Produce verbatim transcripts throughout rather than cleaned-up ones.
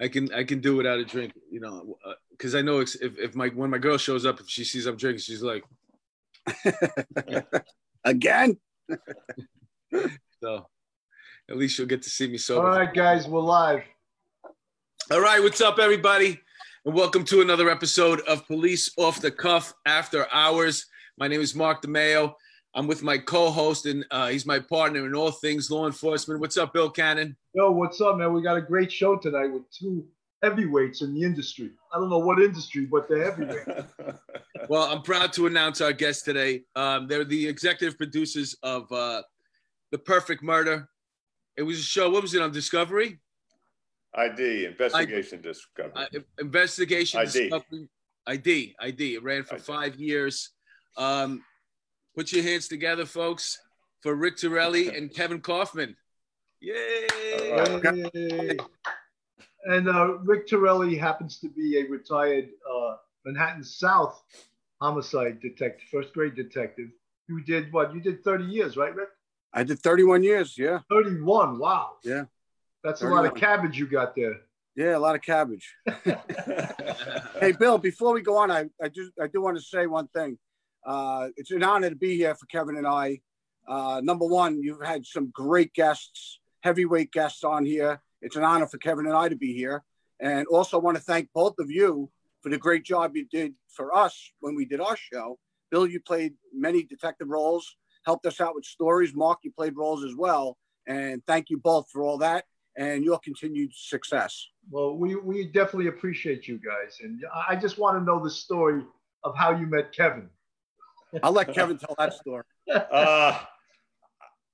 I can I can do without a drink, you know, because I know it's if if my when my girl shows up, if she sees I'm drinking, she's like, again. So, at least you'll get to see me sober. All right, guys, we're live. All right, what's up, everybody, and welcome to another episode of Police Off the Cuff After Hours. My name is Mark DeMayo. I'm with my co-host, and uh, he's my partner in all things law enforcement. What's up, Bill Cannon? Yo, what's up, man? We got a great show tonight with two heavyweights in the industry. I don't know what industry, but they're heavyweights. Well, I'm proud to announce our guests today. Um, they're the executive producers of uh, The Perfect Murder. It was a show, what was it, on Discovery? I D, Investigation I, Discovery. I, investigation I D. Discovery. I D, I D. It ran for I D. five years. Um, Put your hands together, folks, for Rick Torelli and Kevin Kaufman. Yay! Yay. And uh, Rick Torelli happens to be a retired uh, Manhattan South homicide detective, first grade detective. You did what? You did thirty years, right, Rick? I did thirty-one years, yeah. thirty-one, wow. Yeah. That's thirty-one. A lot of cabbage you got there. Yeah, a lot of cabbage. Hey, Bill, before we go on, I, I, do, I do want to say one thing. Uh, it's an honor to be here for Kevin and I. Uh, number one, you've had some great guests, heavyweight guests on here. It's an honor for Kevin and I to be here. And also want to thank both of you for the great job you did for us when we did our show. Bill, you played many detective roles, helped us out with stories. Mark, you played roles as well. And thank you both for all that and your continued success. Well, we, we definitely appreciate you guys. And I just want to know the story of how you met Kevin. I'll let Kevin tell that story. Uh,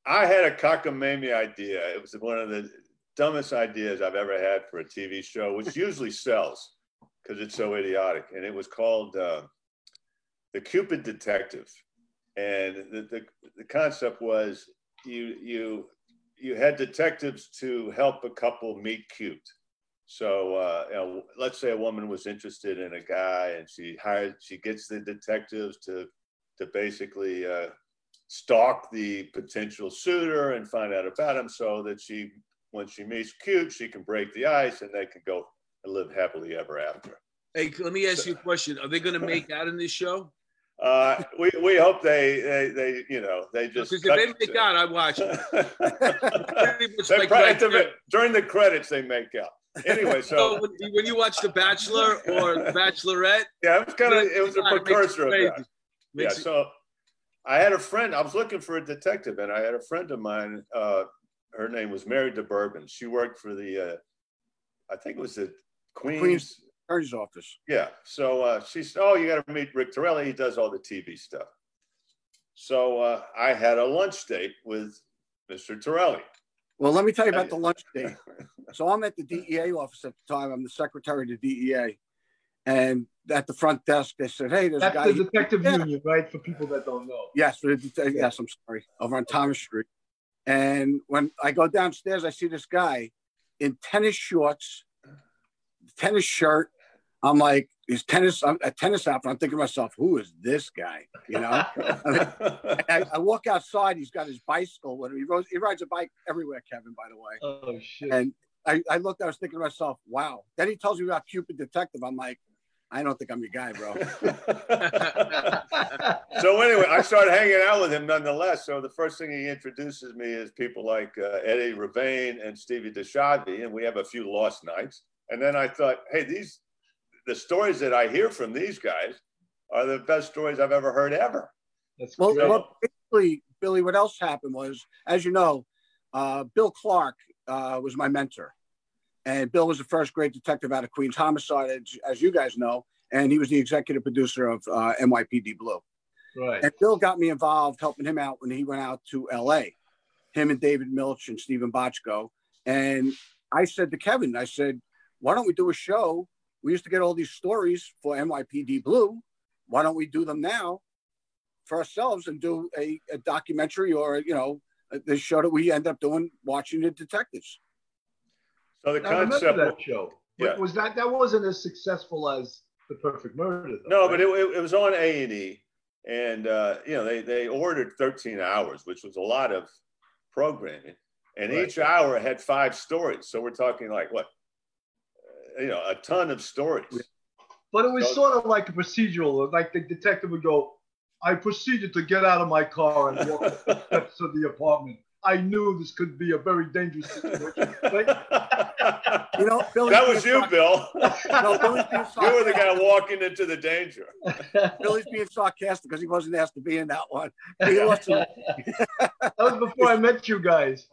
I had a cockamamie idea. It was one of the dumbest ideas I've ever had for a T V show, which usually sells because it's so idiotic. And it was called uh, The Cupid Detective. And the, the, the concept was you, you, you had detectives to help a couple meet cute. So uh, you know, let's say a woman was interested in a guy and she hired, she gets the detectives to to basically uh, stalk the potential suitor and find out about him so that she, when she meets cute, she can break the ice and they can go and live happily ever after. Hey, let me ask so, you a question. Are they going to make out in this show? Uh, we, we hope they, they, they, you know, they just. Because if they make it. out, I watch it. like right the, during the credits, they make out. Anyway, so, so when, when you watch The Bachelor or The Bachelorette. Yeah, it was kind of, it was a precursor of that. Makes yeah, so I had a friend, I was looking for a detective, and I had a friend of mine, uh, her name was Mary DeBourbon. She worked for the, uh, I think it was the Queen's, Queen's Attorney's Office. Yeah, so uh, she said, oh, you got to meet Rick Torelli, he does all the T V stuff. So uh, I had a lunch date with Mister Torelli. Well, let me tell you about the lunch date. So I'm at the D E A office at the time, I'm the secretary to D E A. And at the front desk, they said, hey, there's That's a guy. That's the detective here. union, right? For people that don't know. Yes, for the yes, I'm sorry. Over on Thomas Street. And when I go downstairs, I see this guy in tennis shorts, tennis shirt. I'm like, he's tennis, I'm a tennis outfit. I'm thinking to myself, who is this guy? You know? I, mean, I, I walk outside, he's got his bicycle. With him. He, rides, he rides a bike everywhere, Kevin, by the way. Oh, shit. And I, I looked, I was thinking to myself, wow. Then he tells me about Cupid Detective. I'm like, I don't think I'm your guy, bro. So anyway, I started hanging out with him nonetheless. So the first thing he introduces me is people like uh, Eddie Ravain and Stevie DiSchiavi, and we have a few lost nights. And then I thought, hey, these the stories that I hear from these guys are the best stories I've ever heard ever. That's well, well, basically, Billy, what else happened was, as you know, uh, Bill Clark uh, was my mentor. And Bill was the first great detective out of Queens Homicide, as, as you guys know, and he was the executive producer of uh, N Y P D Blue. Right. And Bill got me involved helping him out when he went out to L A, him and David Milch and Stephen Bochco. And I said to Kevin, I said, why don't we do a show? We used to get all these stories for N Y P D Blue. Why don't we do them now for ourselves and do a, a documentary or, you know, the show that we end up doing, watching the detectives. So the concept I remember that show. Yeah. Was that that wasn't as successful as The Perfect Murder? Though, no, right? But it, it was on A and E, and uh, you know they they ordered thirteen hours, which was a lot of programming, and right. each hour had five stories. So we're talking like what you know, a ton of stories. But it was so, sort of like a procedural, like the detective would go, I proceeded to get out of my car and walk up the steps of the apartment. I knew this could be a very dangerous situation. Like, you know, Billy that was you, Bill. No, Billy's being sarcastic. You were the guy walking into the danger. Billy's being sarcastic because he wasn't asked to be in that one. He wasn't. That was before I met you guys.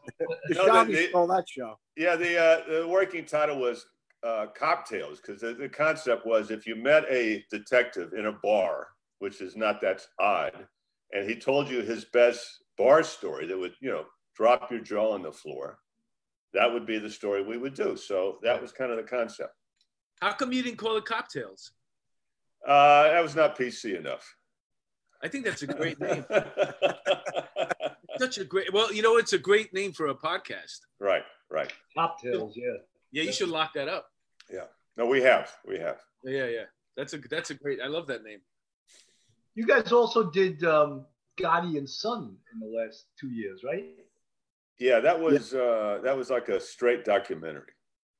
No, the, the, stole that show. Yeah, the, uh, the working title was uh, Cocktails, because the, the concept was if you met a detective in a bar, which is not that odd, and he told you his best bar story that would, you know, drop your jaw on the floor, that would be the story we would do. So that was kind of the concept. How come you didn't call it Cocktails? Uh, that was not P C enough. I think that's a great name. Such a great, well, you know, it's a great name for a podcast. Right, right. Cocktails, yeah. Yeah, you should lock that up. Yeah. No, we have, we have. Yeah, yeah. That's a, that's a great, I love that name. You guys also did um, Gaudi and Son in the last two years, right? Yeah, that was yeah. Uh, that was like a straight documentary,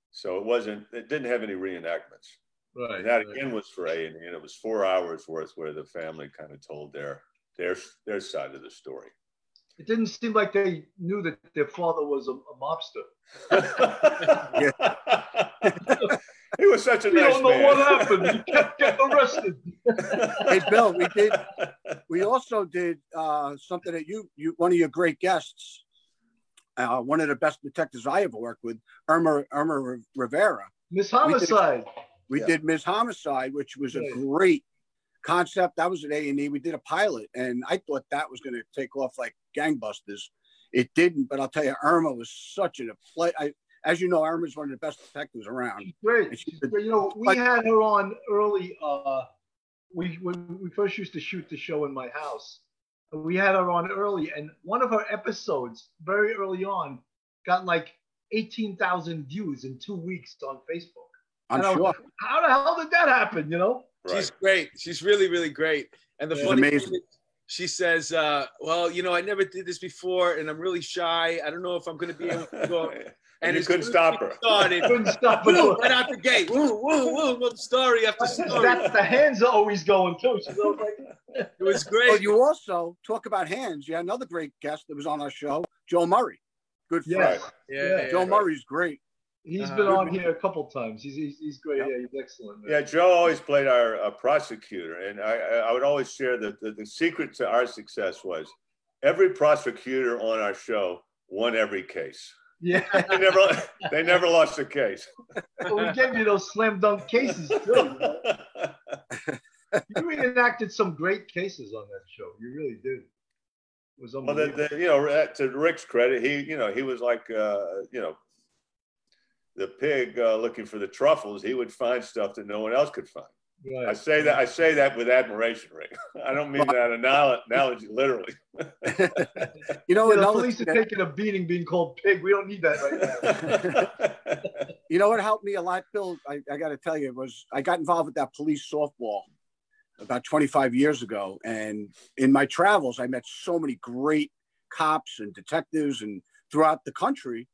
so it wasn't. It didn't have any reenactments. Right. And that right. again was for A and E, and it was four hours worth where the family kind of told their their their side of the story. It didn't seem like they knew that their father was a, a mobster. He was such a we nice man. We don't know man. What happened. He kept getting arrested. Hey, Bill, we did. We also did uh, something that you, you, one of your great guests. Uh, one of the best detectives I ever worked with, Irma, Irma Rivera. Miz Homicide. We did, we yeah. did Miz Homicide, which was yeah. a great concept. That was at A and E. We did a pilot, and I thought that was going to take off like gangbusters. It didn't, but I'll tell you, Irma was such an play. I, as you know, Irma's one of the best detectives around. She's great. She's great. You know, we had her on early. Uh, we when we first used to shoot the show in my house. We had her on early, and one of her episodes, very early on, got like eighteen thousand views in two weeks on Facebook. I'm and sure. Like, how the hell did that happen, you know? Right. She's great. She's really, really great. And the yeah, funny amazing. Thing is, she says, uh, well, you know, I never did this before, and I'm really shy. I don't know if I'm going to be able to go. And you couldn't stop her. Started, couldn't stop her. Right out the gate. Woo, woo, woo. Story after story. That's, the hands are always going, too. She's always like, it was great. Well, you also talk about hands. You had another great guest that was on our show, Joe Murray. Good friend. Yeah. Yeah, yeah. Joe right. Murray's great. He's uh, been on here a couple times. He's, he's, he's great. Yep. Yeah, he's excellent. Man. Yeah, Joe always played our uh, prosecutor. And I, I would always share that the, the secret to our success was every prosecutor on our show won every case. Yeah, they never, they never lost a case. Well, we gave you those slam dunk cases too. You reenacted some great cases on that show. You really did. It was unbelievable. Well, the, the, you know, to Rick's credit, he, you know, he was like, uh, you know, the pig uh, looking for the truffles. He would find stuff that no one else could find. Right. I say that I say that with admiration, Rick. I don't mean that analogy literally. You know, yeah, the police are taking a beating being called pig. We don't need that right now. You know what helped me a lot, Bill? I, I got to tell you, was I got involved with that police softball about twenty-five years ago, and in my travels, I met so many great cops and detectives and throughout the country,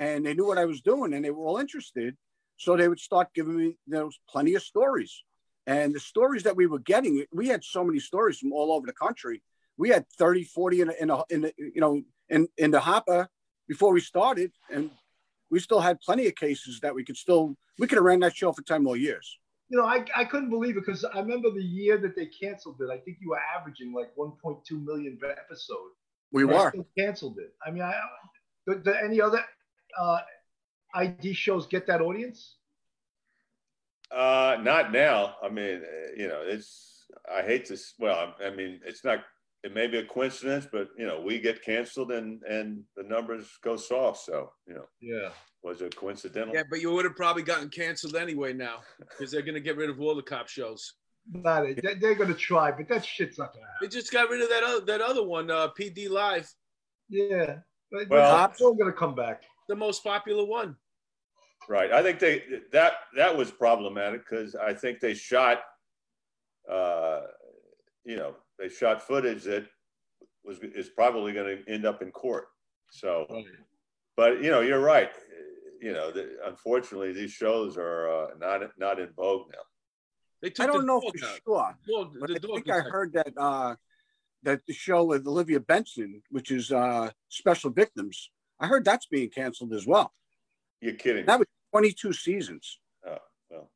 and they knew what I was doing, and they were all interested, so they would start giving me there was plenty of stories. And the stories that we were getting, we had so many stories from all over the country. We had thirty, forty in, a, in, a, in a, you know, in, in the hopper before we started. And we still had plenty of cases that we could still, we could have ran that show for ten more years. You know, I, I couldn't believe it because I remember the year that they canceled it. I think you were averaging like one point two million per episode. We were. They canceled it. I mean, I, did, did any other uh, I D shows get that audience? Uh, not now. I mean, you know, it's, I hate to, well, I mean, it's not, it may be a coincidence, but you know, we get canceled and, and the numbers go soft. So, you know, yeah, was it coincidental? Yeah, but you would have probably gotten canceled anyway now because they're going to get rid of all the cop shows. Not it. They're going to try, but that shit's not going to happen. They just got rid of that other, that other one, uh, P D Live. Yeah. But, well, I'm still going to come back. The most popular one. Right, I think they that that was problematic because I think they shot, uh, you know, they shot footage that was is probably going to end up in court. So, but you know, you're right. you know, the, unfortunately, these shows are uh, not not in vogue now. They took I don't know for out. sure, well, but I think I heard that uh, that the show with Olivia Benson, which is uh, Special Victims, I heard that's being canceled as well. You're kidding. That was twenty-two seasons. Oh, well.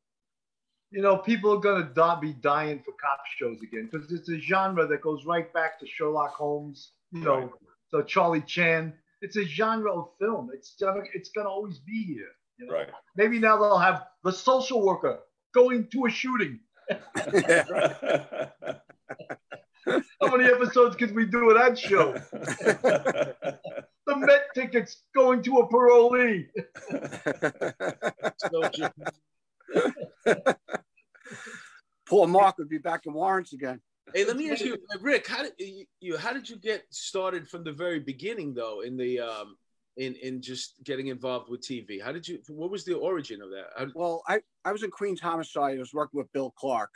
You know, people are going to be dying for cop shows again because it's a genre that goes right back to Sherlock Holmes, you know, right. So Charlie Chan. It's a genre of film. It's it's going to always be here. You know? Right. Maybe now they'll have the social worker going to a shooting. Yeah, right. How many episodes could we do of that show? The Met tickets going to a parolee. Poor Mark would be back in warrants again. Hey, let me ask you, Rick. How did you, you? How did you get started from the very beginning, though, in the um, in in just getting involved with T V? How did you? What was the origin of that? How did, well, I I was in Queens Homicide. I was working with Bill Clark,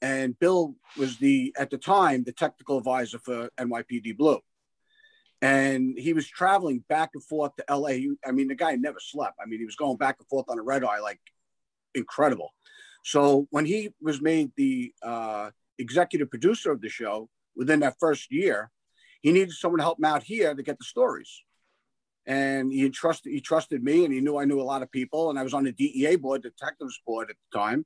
and Bill was the at the time the technical advisor for N Y P D Blue, and he was traveling back and forth to L A. I mean, the guy never slept. I mean, he was going back and forth on a red eye, like incredible. So when he was made the uh, executive producer of the show, within that first year, he needed someone to help him out here to get the stories. And he trusted, he trusted me, and he knew I knew a lot of people. And I was on the D E A board, detectives board at the time,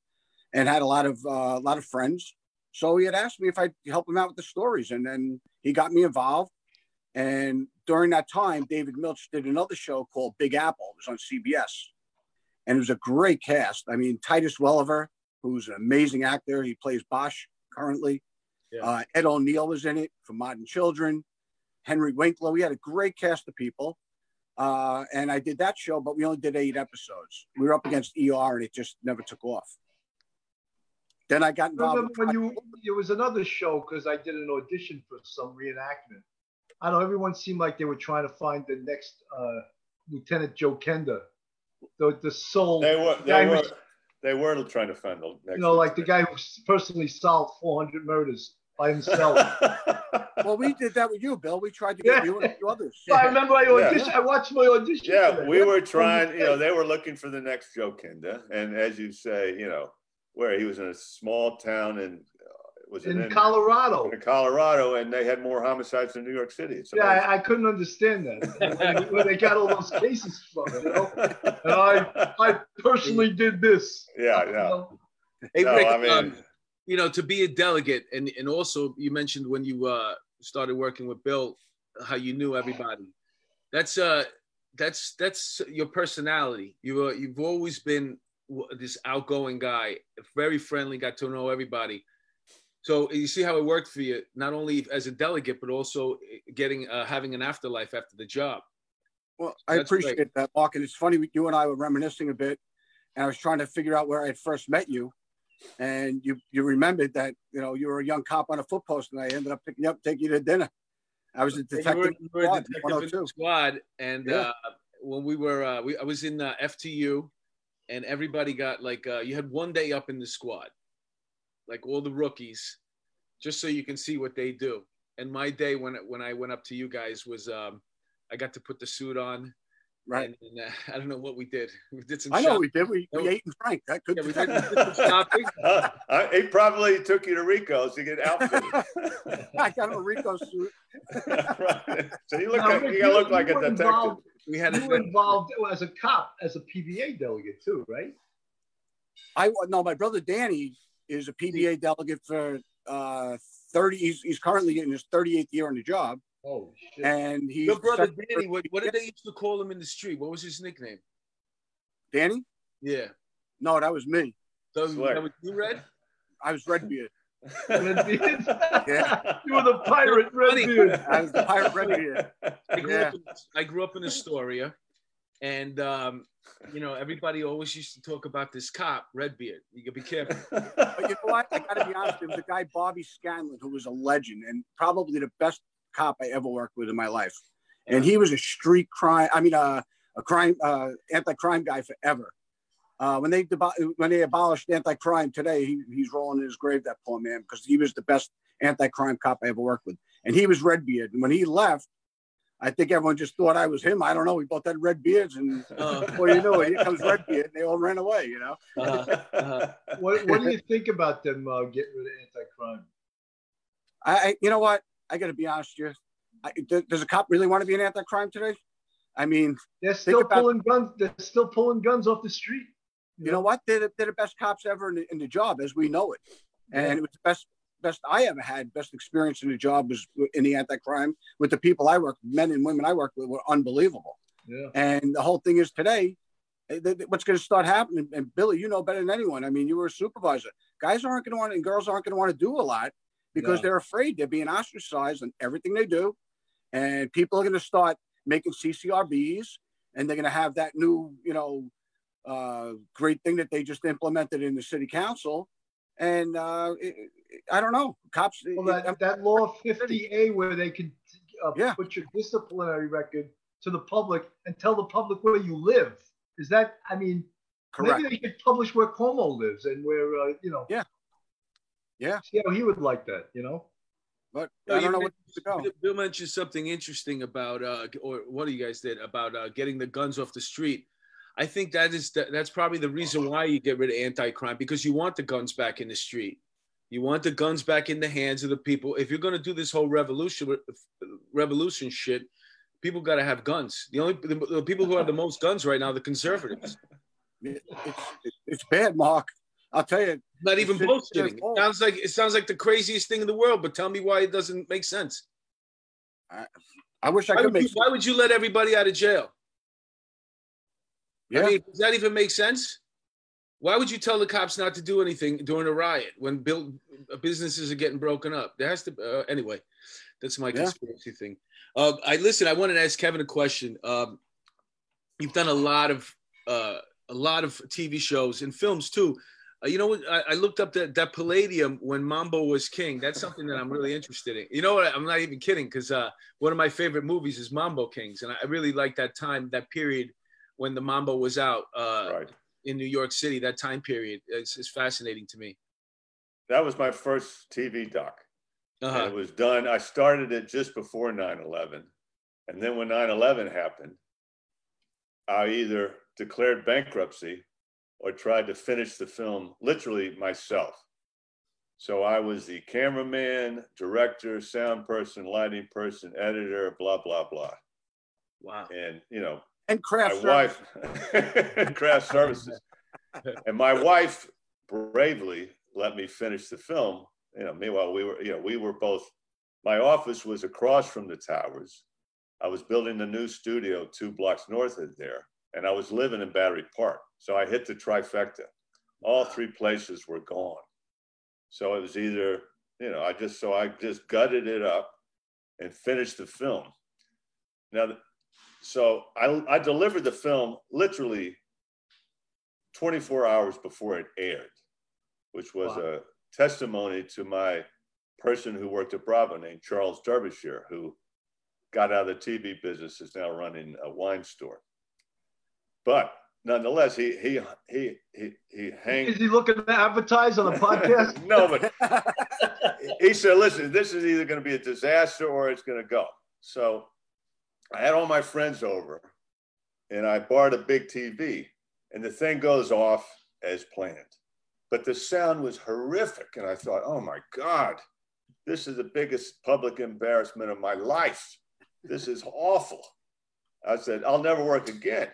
and had a lot of, uh, a lot of friends. So he had asked me if I'd help him out with the stories. And then he got me involved. And during that time, David Milch did another show called Big Apple. It was on C B S. And it was a great cast. I mean, Titus Welliver, who's an amazing actor. He plays Bosch currently. Yeah. Uh, Ed O'Neill was in it from Modern Children. Henry Winkler. We had a great cast of people. Uh, and I did that show, but we only did eight episodes. We were up against E R, and it just never took off. Then I got involved. I remember when you, there was another show because I did an audition for some reenactment. I don't know. Everyone seemed like they were trying to find the next uh, Lieutenant Joe Kenda. The, the soul. They were. They were. Was, They were trying to find the next. You know, like the guy who personally solved four hundred murders by himself. Well, we did that with you, Bill. We tried to get yeah. you and you others. So I remember I auditioned. Yeah. I watched my audition. Yeah, today. we were trying. You know, they were looking for the next Joe Kenda, and as you say, you know, where he was in a small town in uh, was it in, in Colorado. In Colorado, and they had more homicides than New York City. So yeah, I, I couldn't understand that where they got all those cases from. You know? And I, I personally did this. Yeah, yeah. You know? Hey, no, Rick, I mean, um, you know, to be a delegate, and, and also you mentioned when you uh, started working with Bill, how you knew everybody. That's uh, that's that's your personality. You were, you've always been this outgoing guy, very friendly, got to know everybody. So you see how it worked for you, not only as a delegate, but also getting uh, having an afterlife after the job. Well, I That's appreciate great. that, Mark. And it's funny, you and I were reminiscing a bit, and I was trying to figure out where I had first met you. And you you remembered that, you know, you were a young cop on a footpost, and I ended up picking you up, taking you to dinner. I was a detective, you were, you were a detective in the squad. And yeah. uh, when we were, uh, we, I was in uh, F T U, and everybody got like, uh, you had one day up in the squad, like all the rookies, just so you can see what they do. And my day when, when I went up to you guys was... Um, I got to put the suit on, right? And, and, uh, I don't know what we did. We did some. I shopping. know we did. We, we no. ate and drank. That could. Yeah, we did, we did some shopping. Uh, I, it probably took you to Rico's to get outfitted. I got a Rico suit. Right. So you look. Now, like, Rick, you, you look like a detective. Involved, we had. You were involved as a cop, as a P B A delegate too, right? I no. My brother Danny is a P B A delegate for uh, thirty. He's, he's currently in his thirty-eighth year on the job. Oh, shit. And he. Your brother Danny, what, what did they used to call him in the street? What was his nickname? Danny? Yeah. No, that was me. So, that was you, Red? I was Redbeard. Redbeard? Yeah. You were the pirate Redbeard. I was the pirate Redbeard. I grew, yeah. up, in, I grew up in Astoria, and um, you know, everybody always used to talk about this cop, Redbeard. You gotta be careful. But you know what? I gotta be honest. There was a guy, Bobby Scanlon, who was a legend and probably the best cop I ever worked with in my life, and he was a street crime I mean uh, a crime uh, anti-crime guy forever. Uh, when they when they abolished anti-crime today, he, he's rolling in his grave, that poor man, because he was the best anti-crime cop I ever worked with, and he was Redbeard. And when he left, I think everyone just thought I was him. I don't know. We both had red beards, and uh, well, you know, here comes Redbeard, and they all ran away. You know. Uh, uh, what, what do you think about them uh, getting rid of anti-crime? I, you know what? I got to be honest with you. I, th does a cop really want to be an anti-crime today? I mean, they're still about, pulling guns. They're still pulling guns off the street. You, you know? know what? They're the, they're the best cops ever in the, in the job, as we know it. And yeah. It was the best. Best I ever had, best experience in the job was in the anti-crime with the people I worked, men and women I worked with were unbelievable. Yeah. And the whole thing is today, what's going to start happening, and Billy, you know better than anyone. I mean, you were a supervisor. Guys aren't going to want to, and girls aren't going to want to do a lot because no. they're afraid they're being ostracized on everything they do. And people are going to start making C C R Bs, and they're going to have that new, you know, uh, great thing that they just implemented in the city council. And uh, it, I don't know, cops. Well, that, it, that law fifty A where they can uh, yeah. put your disciplinary record to the public and tell the public where you live. Is that, I mean, Correct. Maybe they could publish where Cuomo lives and where, uh, you know. Yeah. Yeah. See how he would like that, you know. But well, I don't know what to go. Bill mentioned something interesting about, uh, or what do you guys did about uh, getting the guns off the street. I think that is the, that's probably the reason why you get rid of anti-crime, because you want the guns back in the street. You want the guns back in the hands of the people. If you're going to do this whole revolution revolution shit, people got to have guns. The only the, the people who have the most guns right now are the conservatives. It's, it's bad, Mark. I'll tell you. Not even bullshitting. It sounds like it sounds like the craziest thing in the world, but tell me why it doesn't make sense. I, I wish I why could make you, sense. Why would you let everybody out of jail? Yeah. I mean, does that even make sense? Why would you tell the cops not to do anything during a riot when build, businesses are getting broken up? There has to uh, anyway. That's my conspiracy yeah. thing. Uh, I listen. I wanted to ask Kevin a question. Um, you've done a lot of uh, a lot of T V shows and films too. Uh, you know, I, I looked up that that Palladium when Mambo was king. That's something that I'm really interested in. You know what? I'm not even kidding, because uh, one of my favorite movies is Mambo Kings, and I really like that time, that period, when the Mambo was out uh, right. in New York City, that time period. It's, it's fascinating to me. That was my first T V doc. Uh-huh. And it was done, I started it just before nine eleven. And then when nine eleven happened, I either declared bankruptcy or tried to finish the film literally myself. So I was the cameraman, director, sound person, lighting person, editor, blah, blah, blah. Wow. And, you know, And craft my services. wife, craft services, and my wife bravely let me finish the film. You know, meanwhile we were, you know, we were both. My office was across from the towers. I was building the new studio two blocks north of there, and I was living in Battery Park. So I hit the trifecta. All three places were gone. So it was either, you know, I just so I just gutted it up and finished the film. Now. The, So I, I delivered the film literally twenty-four hours before it aired, which was wow. a testimony to my person who worked at Bravo named Charles Derbyshire, who got out of the T V business, is now running a wine store. But nonetheless, he he he he he hangs. Is he looking to advertise on the podcast? No, but he said, "Listen, this is either going to be a disaster or it's going to go." So I had all my friends over, and I borrowed a big T V, and the thing goes off as planned. But the sound was horrific, and I thought, oh, my God, this is the biggest public embarrassment of my life. This is awful. I said, I'll never work again.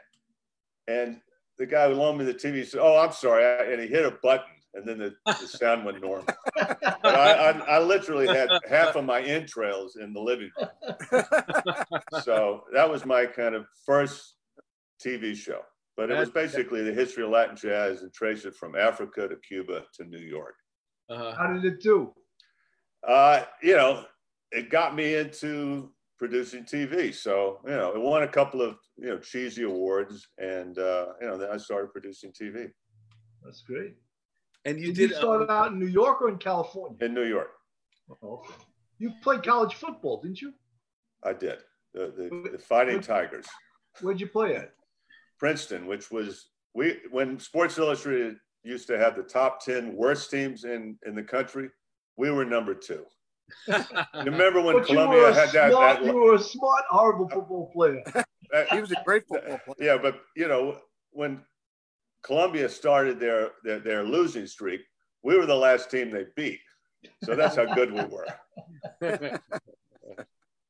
And the guy who loaned me the T V said, oh, I'm sorry, and he hit a button, and then the, the sound went normal. But I, I, I literally had half of my entrails in the living room. So that was my kind of first T V show. But it was basically the history of Latin jazz and traced it from Africa to Cuba to New York. Uh-huh. How did it do? Uh, you know, it got me into producing T V. So, you know, it won a couple of, you know, cheesy awards. And, uh, you know, then I started producing T V. That's great. And you did, did you start uh, out in New York or in California? In New York. Oh, okay. You played college football, didn't you? I did. The, the, the Fighting where'd, Tigers. Where'd you play at? Princeton, which was we when Sports Illustrated used to have the top ten worst teams in in the country, we were number two. Remember when but Columbia had that, smart, that? You were a smart, horrible football player. That, he was a great football player. Yeah, but you know, when Columbia started their their, their losing streak, we were the last team they beat. So that's how good we were.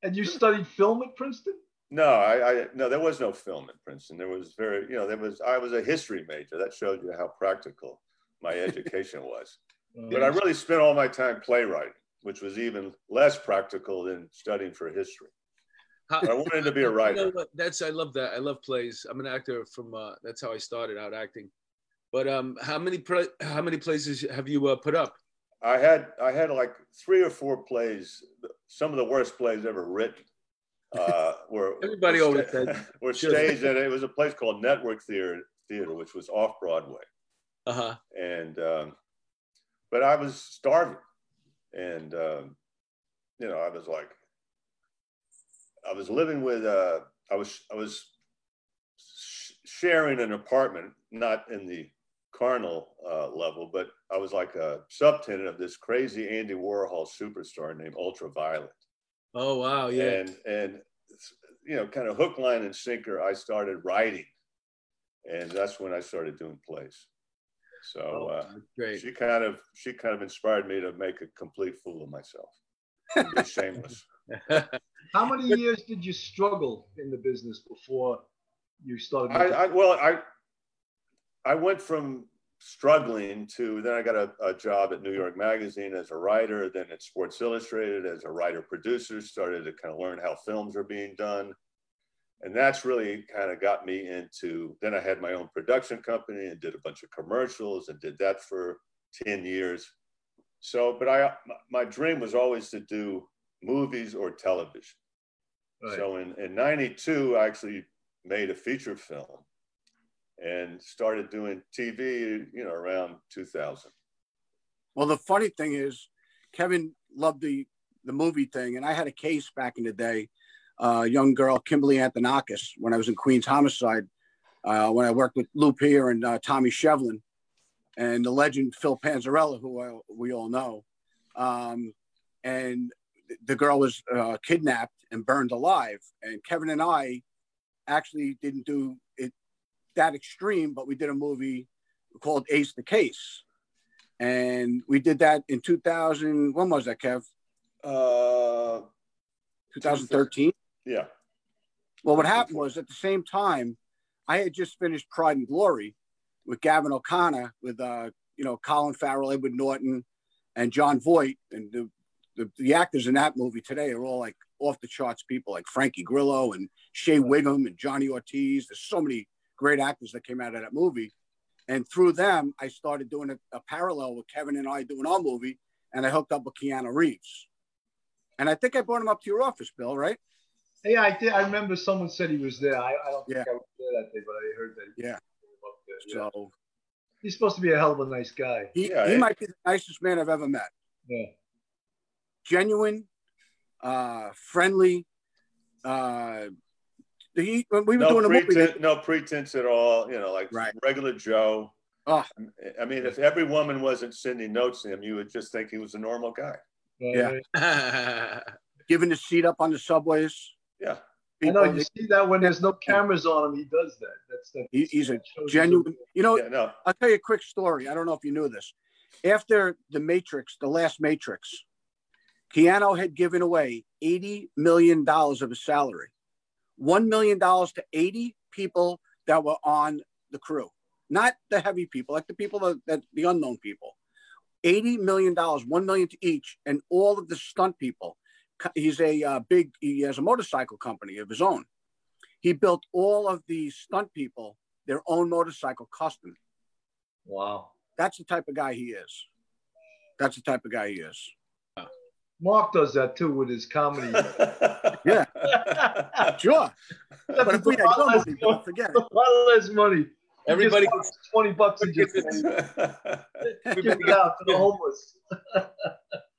And you studied film at Princeton? No, I, I no, there was no film at Princeton. There was very, you know, there was. I was a history major. That showed you how practical my education was. Um, but I really spent all my time playwriting, which was even less practical than studying for history. How, I wanted to be a writer. You know, that's I love that. I love plays. I'm an actor from. Uh, that's how I started out acting. But um, how many pre how many places have you uh, put up? I had I had like three or four plays. Some of the worst plays ever written. Uh, were everybody were always said were sure. staged at it was a place called Network Theater, Theater, which was off Broadway. Uh huh. And um, but I was starving. And, um, you know, I was like, I was living with, uh, I was, I was sh sharing an apartment, not in the carnal uh, level, but I was like a subtenant of this crazy Andy Warhol superstar named Ultraviolet. Oh, wow. Yeah. And, and, you know, kind of hook, line and sinker, I started writing. And that's when I started doing plays. So uh, oh, great. she kind of she kind of inspired me to make a complete fool of myself. Be shameless. How many years did you struggle in the business before you started? I, I, well, I I went from struggling to then I got a, a job at New York Magazine as a writer, then at Sports Illustrated as a writer producer. Started to kind of learn how films are being done. And that's really kind of got me into, then I had my own production company and did a bunch of commercials and did that for ten years. So, but I, my dream was always to do movies or television. Right. So in, in ninety-two, I actually made a feature film and started doing T V, you know, around two thousand. Well, the funny thing is, Kevin loved the, the movie thing. And I had a case back in the day. Uh, young girl, Kimberly Antonakis, when I was in Queens Homicide, uh, when I worked with Lou Peer and uh, Tommy Shevlin and the legend Phil Panzarella, who I, we all know. Um, and the girl was uh, kidnapped and burned alive. And Kevin and I actually didn't do it that extreme, but we did a movie called Ace the Case. And we did that in two thousand. When was that, Kev? Uh, two thousand thirteen. Yeah. Well, what happened was at the same time, I had just finished Pride and Glory with Gavin O'Connor, with, uh, you know, Colin Farrell, Edward Norton, and John Voight. And the, the, the actors in that movie today are all like off the charts people like Frankie Grillo and Shea Wiggum and Johnny Ortiz. There's so many great actors that came out of that movie. And through them, I started doing a, a parallel with Kevin and I doing our movie. And I hooked up with Keanu Reeves. And I think I brought him up to your office, Bill, right? Yeah, I did. I remember someone said he was there. I, I don't think yeah. I was there that day, but I heard that. He yeah. There. So he's supposed to be a hell of a nice guy. He, yeah, he yeah. might be the nicest man I've ever met. Yeah. Genuine, uh, friendly. Uh, he when we were no doing pretense, a movie. No pretense at all. You know, like right. regular Joe. Oh. I mean, if every woman wasn't sending notes to him, you would just think he was a normal guy. Right. Yeah. Giving the seat up on the subways. Yeah, I know. You see that when there's no cameras on him, he does that. That's the he, he's a genuine. You know, yeah, no. I'll tell you a quick story. I don't know if you knew this. After the Matrix, the last Matrix, Keanu had given away eighty million dollars of his salary, one million dollars to eighty people that were on the crew, not the heavy people, like the people that, that the unknown people. Eighty million dollars, one million to each, and all of the stunt people. He's a uh, big, he has a motorcycle company of his own. He built all of the stunt people, their own motorcycle custom. Wow. That's the type of guy he is. That's the type of guy he is. Mark does that too with his comedy. Yeah. Sure. That's but if we had no movie, don't forget it. A lot less money. Everybody gets twenty bucks and just give it out to the homeless.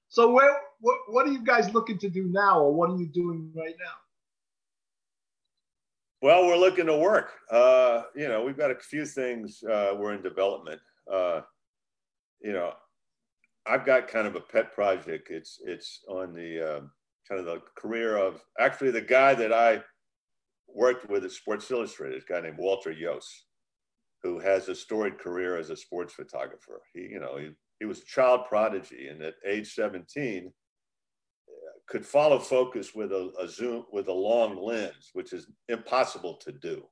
So where, what, what are you guys looking to do now, or what are you doing right now? Well, we're looking to work. Uh, you know, we've got a few things uh, we're in development. Uh, you know, I've got kind of a pet project. It's it's on the uh, kind of the career of actually the guy that I worked with at Sports Illustrated, a guy named Walter Yost, who has a storied career as a sports photographer. He, you know, he, he was a child prodigy, and at age seventeen, could follow focus with a, a zoom with a long lens, which is impossible to do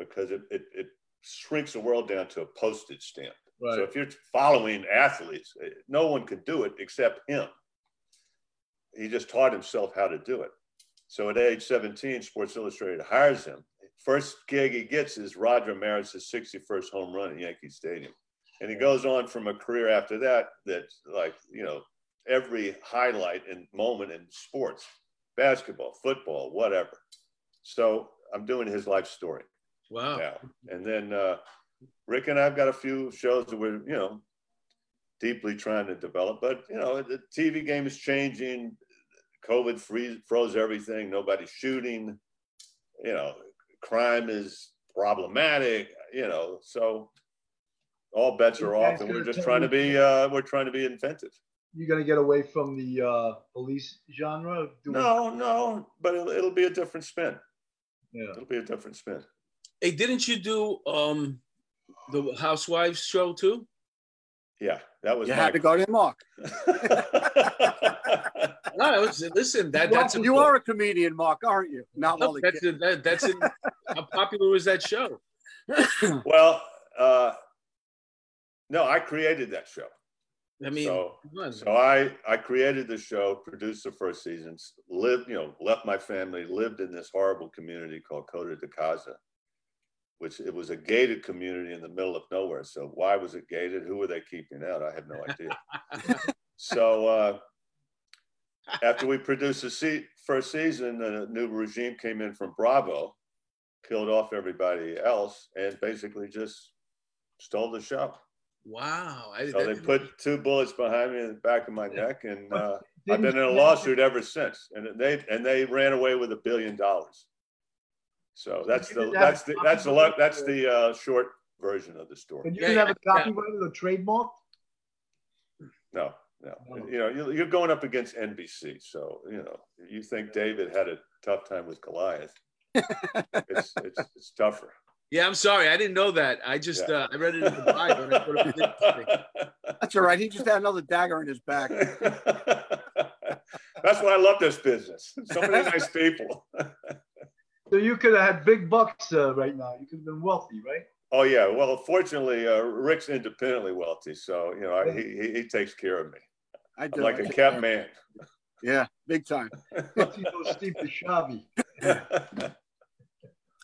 because it it, it shrinks the world down to a postage stamp. Right. So if you're following athletes, no one could do it except him. He just taught himself how to do it. So at age seventeen, Sports Illustrated hires him. First gig he gets is Roger Maris's sixty-first home run at Yankee Stadium. And he goes on from a career after that, that's like, you know, every highlight and moment in sports, basketball, football, whatever. So I'm doing his life story. Wow. Now. And then uh, Rick and I've got a few shows that we're, you know, deeply trying to develop, but you know, the T V game is changing. COVID freeze, froze everything. Nobody's shooting, you know, crime is problematic, you know, so all bets are off, and we're just trying to be, uh, we're trying to be inventive. You're going to get away from the uh, police genre? No, no, but it'll, it'll be a different spin. Yeah. It'll be a different spin. Hey, didn't you do um, the Housewives show too? Yeah, that was. You had to go to Mark. No, was, listen, that, well, that's. You important. Are a comedian, Mark, aren't you? Not no, that's a, that, that's a, how popular was that show? Well, uh, no, I created that show. I mean, so, so I, I created the show, produced the first seasons, lived, you know, left my family, lived in this horrible community called Cota de Casa, which it was a gated community in the middle of nowhere. So why was it gated? Who were they keeping out? I have no idea. So uh, after we produced the se first season, a new regime came in from Bravo, killed off everybody else, and basically just stole the show. Wow. I, so they put two bullets behind me in the back of my yeah. neck, and uh, I've been in a lawsuit ever since. And they and they ran away with a billion dollars. So that's the that's the that's the that's the uh, short version of the story. And you yeah, can have a copyright yeah. or trademark? No, no. Oh. You know, you're going up against N B C, so you know you think David had a tough time with Goliath. it's, it's it's tougher. Yeah, I'm sorry. I didn't know that. I just, yeah. uh, I read it in the Bible. And I put it in. That's all right. He just had another dagger in his back. That's why I love this business. So many nice people. So you could have had big bucks uh, right now. You could have been wealthy, right? Oh, yeah. Well, fortunately, uh, Rick's independently wealthy. So, you know, I, he, he takes care of me. I do. I'm like I a kept man. Yeah, big time. Steve DiSchiavi.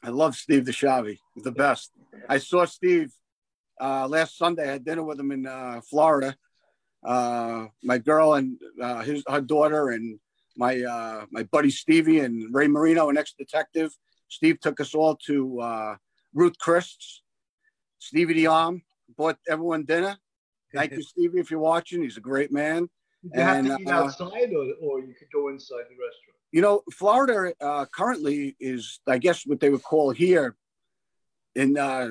I love Steve DiSchiavi. He's the best. I saw Steve uh, last Sunday. I had dinner with him in uh, Florida. Uh, my girl and uh, his her daughter and my uh, my buddy Stevie and Ray Marino, an ex-detective. Steve took us all to uh, Ruth Christ's. Stevie the Arm bought everyone dinner. Thank you, Stevie, if you're watching. He's a great man. Did you and, have to eat uh, outside, or, or you could go inside the restaurant? You know, Florida uh, currently is, I guess, what they would call here in uh,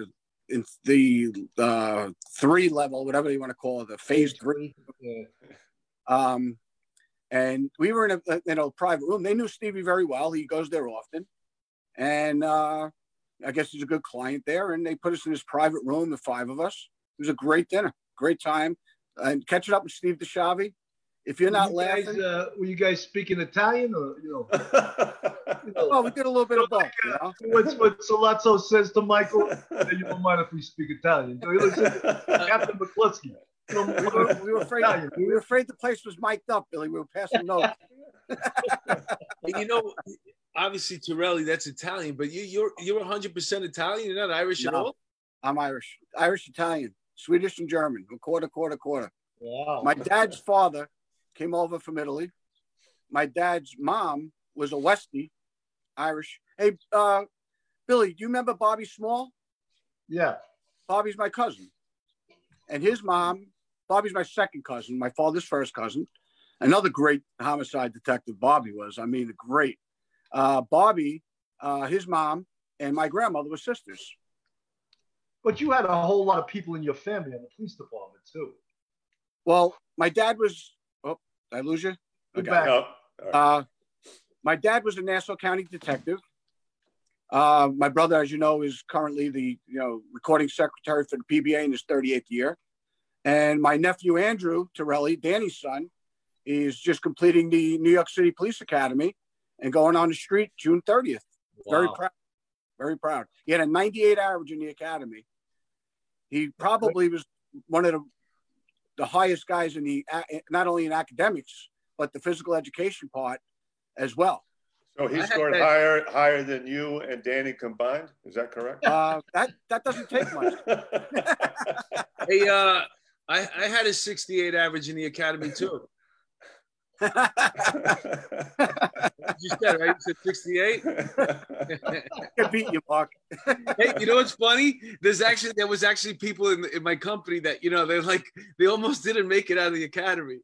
in the uh, three level, whatever you want to call it, the phase three. Yeah. Um, and we were in a, a you know private room. They knew Stevie very well. He goes there often, and uh, I guess he's a good client there. And they put us in his private room, the five of us. It was a great dinner, great time, and catching up with Steve DiSchiavi. If you're not you guys, laughing, uh, were you guys speaking Italian, or you know? Well, we did a little bit of both. You know? What's what Sollozzo says to Michael? Hey, you don't mind if we speak Italian? So he listen, Captain McCluskey. So we, were, we were afraid. We were afraid the place was mic'd up, Billy. We were passing notes. You know, obviously Torelli, that's Italian, but you, you're you're one hundred percent Italian. You're not Irish no, at all. I'm Irish, Irish Italian, Swedish and German. A quarter, quarter, quarter. Wow. My dad's father came over from Italy. My dad's mom was a Westie, Irish. Hey, uh, Billy, do you remember Bobby Small? Yeah. Bobby's my cousin. And his mom, Bobby's my second cousin, my father's first cousin. Another great homicide detective Bobby was. I mean, great. Uh, Bobby, uh, his mom, and my grandmother were sisters. But you had a whole lot of people in your family in the police department, too. Well, my dad was, oh, did I lose you? Okay. Back. Oh, right. uh, my dad was a Nassau County detective. Uh, my brother, as you know, is currently the you know recording secretary for the P B A in his thirty-eighth year. And my nephew, Andrew Torelli, Danny's son, is just completing the New York City Police Academy and going on the street June thirtieth. Wow. Very proud. Very proud. He had a ninety-eight average in the academy. He probably was one of the, the highest guys in the, not only in academics, but the physical education part as well. So he scored higher higher than you and Danny combined? Is that correct? Uh, that, that doesn't take much. Hey, uh, I, I had a sixty-eight average in the academy too. You said, right? You said sixty-eight. I beat you, Mark. Hey, you know what's funny? There's actually there was actually people in, in my company that you know they're like they almost didn't make it out of the academy,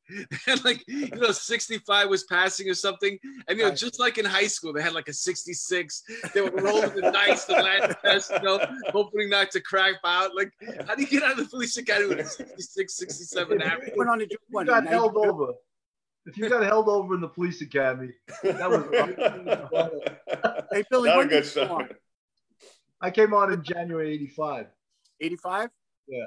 and like you know sixty-five was passing or something, and you know just like in high school they had like a sixty-six. They were rolling the dice the last test, you know, hoping not to crap out. Like, how do you get out of the police academy with a sixty-six, sixty-seven average? Went on a you got held over. If you got held over in the police academy, that was hey, Billy, not a good sign. I came on in January eighty-five. eighty-five? Yeah.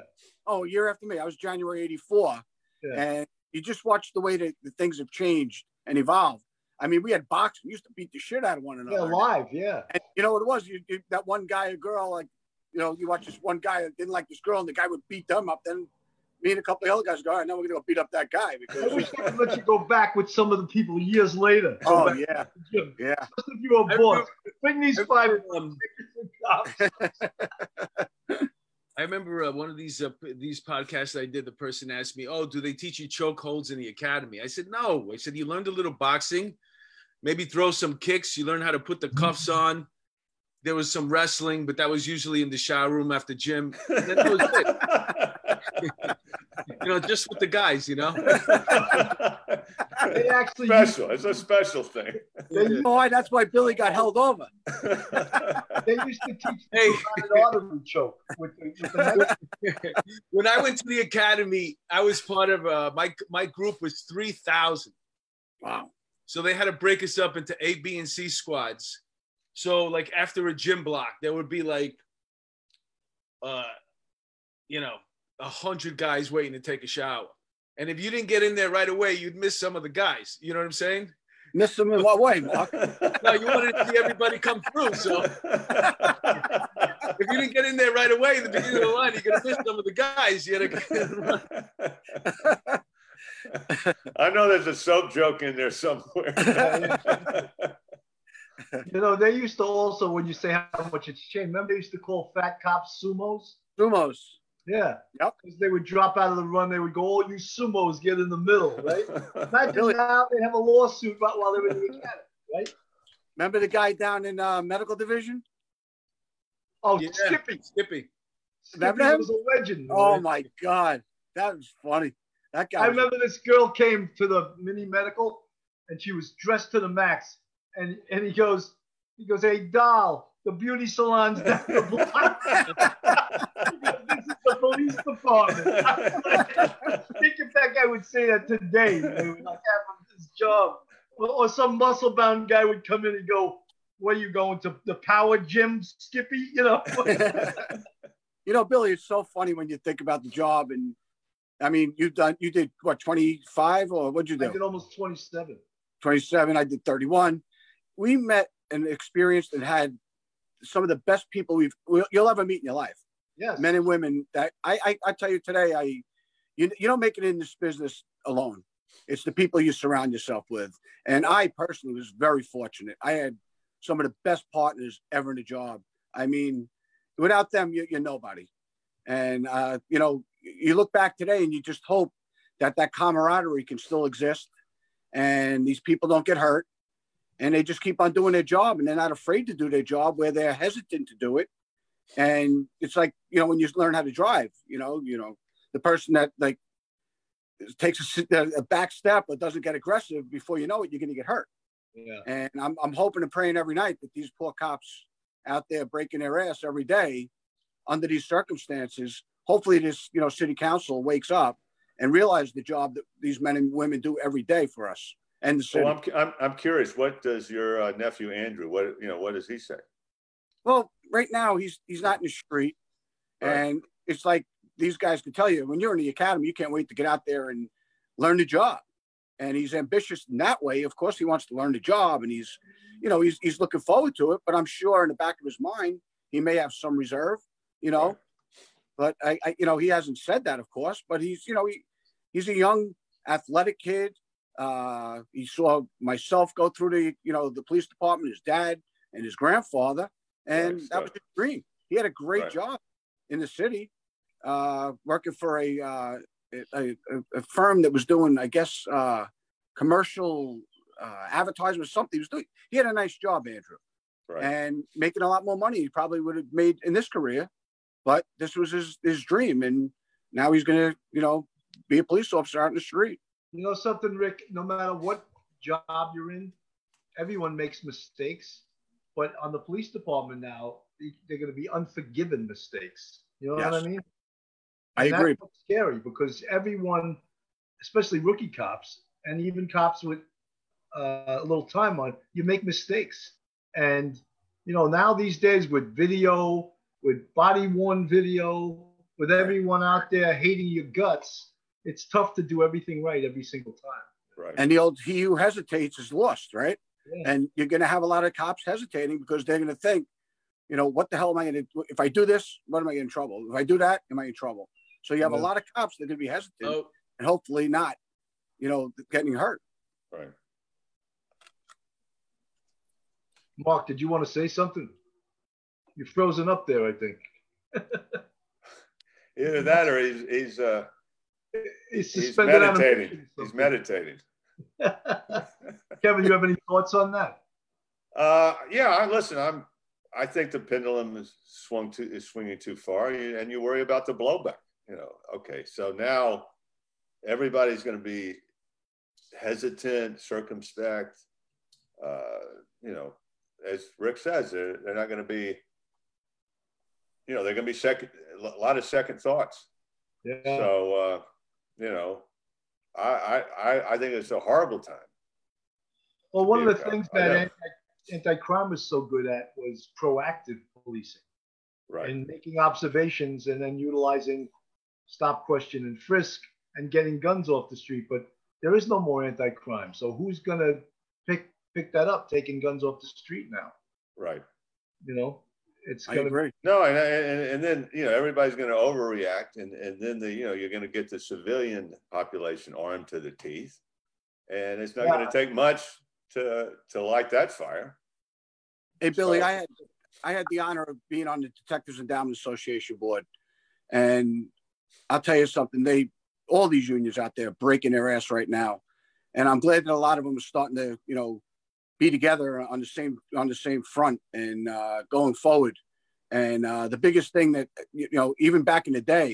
Oh, a year after me. I was January eighty-four. Yeah. And you just watch the way that the things have changed and evolved. I mean, we had boxing. We used to beat the shit out of one another. Yeah, live, yeah. And you know what it was? You, you, that one guy, a girl, like, you know, you watch this one guy that didn't like this girl, and the guy would beat them up then. Me and a couple of other guys go, all right, now we're going to go beat up that guy. Because I wish I could let you go back with some of the people years later. Oh, yeah. Yeah. Just if you were born. Bring these five um, I remember uh, one of these uh, these podcasts I did, the person asked me, oh, do they teach you choke holds in the academy? I said, no. I said, you learned a little boxing, maybe throw some kicks. You learn how to put the cuffs on. There was some wrestling, but that was usually in the shower room after gym. And then that was it. You know, just with the guys, you know. They actually special. It's a special thing. They, boy, that's why Billy got held over. They used to teach hey. an artery choke. With the, with the when I went to the academy, I was part of uh, my my group was three thousand. Wow! So they had to break us up into A, B, and C squads. So like after a gym block, there would be like, uh, you know. a hundred guys waiting to take a shower. And if you didn't get in there right away, you'd miss some of the guys. You know what I'm saying? Miss them in what way, Mark? No, you wanted to see everybody come through. So if you didn't get in there right away, at the beginning of the line, you're going to miss some of the guys. You gotta... I know there's a soap joke in there somewhere. You know, they used to also, when you say how much it's changed, remember they used to call fat cops sumos? Sumos. Yeah, yep. Because they would drop out of the run. They would go, "Oh, you sumos, get in the middle, right?" Imagine really? Now they have a lawsuit while they were in the academy, right? Remember the guy down in uh, medical division? Oh, yeah. Skippy, Skippy. That was a legend. Oh right? My God, that was funny. That guy. I remember a... this girl came to the mini medical, and she was dressed to the max. And and he goes, he goes, "Hey, doll, the beauty salon's down the block." The police department. I think if that guy would say that today, they would like have his job. Or, or some muscle-bound guy would come in and go, "Where are you going to the power gym, Skippy?" You know. You know, Billy, it's so funny when you think about the job. And I mean, you've done, you did what, twenty-five, or what'd you do? I did almost twenty-seven. twenty-seven. I did thirty-one. We met and experienced and had some of the best people we've you'll ever meet in your life. Yes. Men and women that I, I, I tell you today, I, you, you don't make it in this business alone. It's the people you surround yourself with. And I personally was very fortunate. I had some of the best partners ever in the job. I mean, without them, you, you're nobody. And, uh, you know, you look back today and you just hope that that camaraderie can still exist and these people don't get hurt and they just keep on doing their job and they're not afraid to do their job where they're hesitant to do it. And it's like, you know, when you learn how to drive, you know, you know, the person that like takes a, a back step or doesn't get aggressive, before you know it, you're going to get hurt. Yeah. And I'm, I'm hoping and praying every night that these poor cops out there breaking their ass every day under these circumstances, hopefully this, you know, city council wakes up and realize the job that these men and women do every day for us. And so well, I'm, I'm, I'm curious, what does your uh, nephew, Andrew, what, you know, what does he say? Well, right now he's, he's not in the street. Right. And it's like, these guys can tell you, when you're in the academy, you can't wait to get out there and learn the job. And he's ambitious in that way. Of course, he wants to learn the job, and he's, you know, he's, he's looking forward to it, but I'm sure in the back of his mind, he may have some reserve, you know, but I, I you know, he hasn't said that, of course, but he's, you know, he, he's a young athletic kid. Uh, he saw myself go through the, you know, the police department, his dad and his grandfather. And that was his dream. He had a great right. job in the city, uh, working for a, uh, a, a firm that was doing, I guess, uh, commercial uh, advertisement or something. He was doing, he had a nice job, Andrew, right. and making a lot more money he probably would have made in this career, but this was his, his dream. And now he's going to, you know, be a police officer out in the street. You know something, Rick, no matter what job you're in, everyone makes mistakes, but on the police department now, they're going to be unforgiven mistakes. You know yes. what I mean? I and agree. That's scary because everyone, especially rookie cops and even cops with uh, a little time on, you make mistakes. And, you know, now these days with video, with body-worn video, with everyone out there hating your guts, it's tough to do everything right every single time. Right. And the old, he who hesitates is lost, right? Yeah. And you're going to have a lot of cops hesitating because they're going to think, you know, what the hell am I going to do? If I do this, what am I in trouble? If I do that, am I in trouble? So you have yeah. a lot of cops that are going to be hesitant oh. and hopefully not, you know, getting hurt. Right. Mark, did you want to say something? You're frozen up there, I think. Either that or he's... he's uh... He's, he's meditating. He's meditating. Kevin, you have any thoughts on that? Uh, yeah, I, listen, I'm. I think the pendulum is swung to is swinging too far, and you worry about the blowback. You know, okay, so now everybody's going to be hesitant, circumspect. Uh, you know, as Rick says, they're, they're not going to be. You know, they're going to be second. A lot of second thoughts. Yeah. So. Uh, You know, I, I I think it's a horrible time. Well, one of the things that anti, anti-crime was so good at was proactive policing. Right. And making observations and then utilizing stop, question, and frisk and getting guns off the street. But there is no more anti-crime. So who's going to pick pick that up, taking guns off the street now? Right. You know? It's going to be no, and, and and then you know everybody's going to overreact, and and then the you know you're going to get the civilian population armed to the teeth, and it's not yeah. going to take much to to light that fire. Hey Billy, so. I had I had the honor of being on the Detectives Endowment Association board, and I'll tell you something: they all these unions out there breaking their ass right now, and I'm glad that a lot of them are starting to you know. be together on the same on the same front and uh, going forward. And uh, the biggest thing that, you know, even back in the day,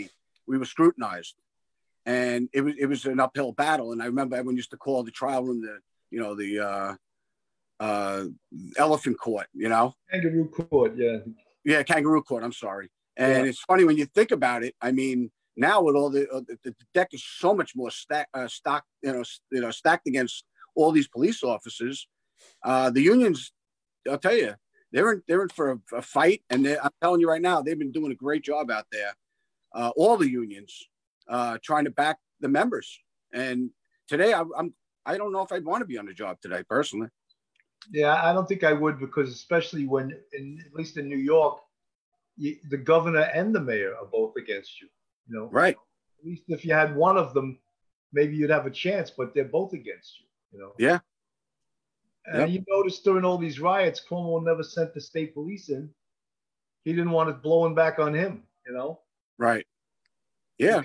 we were scrutinized and it was, it was an uphill battle. And I remember everyone used to call the trial room, the, you know, the uh, uh, elephant court, you know? Kangaroo court, yeah. Yeah, kangaroo court, I'm sorry. And yeah. it's funny when you think about it, I mean, now with all the, uh, the, the deck is so much more stack, uh, stacked, you know, you know, stacked against all these police officers. Uh, the unions, I'll tell you, they're in, they're in for a, a fight. And I'm telling you right now, they've been doing a great job out there. Uh, all the unions uh, trying to back the members. And today, I, I'm, I don't know if I'd want to be on the job today, personally. Yeah, I don't think I would, because especially when, in, at least in New York, you, the governor and the mayor are both against you. You know, right. At least if you had one of them, maybe you'd have a chance, but they're both against you. You know. Yeah. And yep. you notice during all these riots, Cuomo never sent the state police in. He didn't want it blowing back on him, you know? Right. Yeah.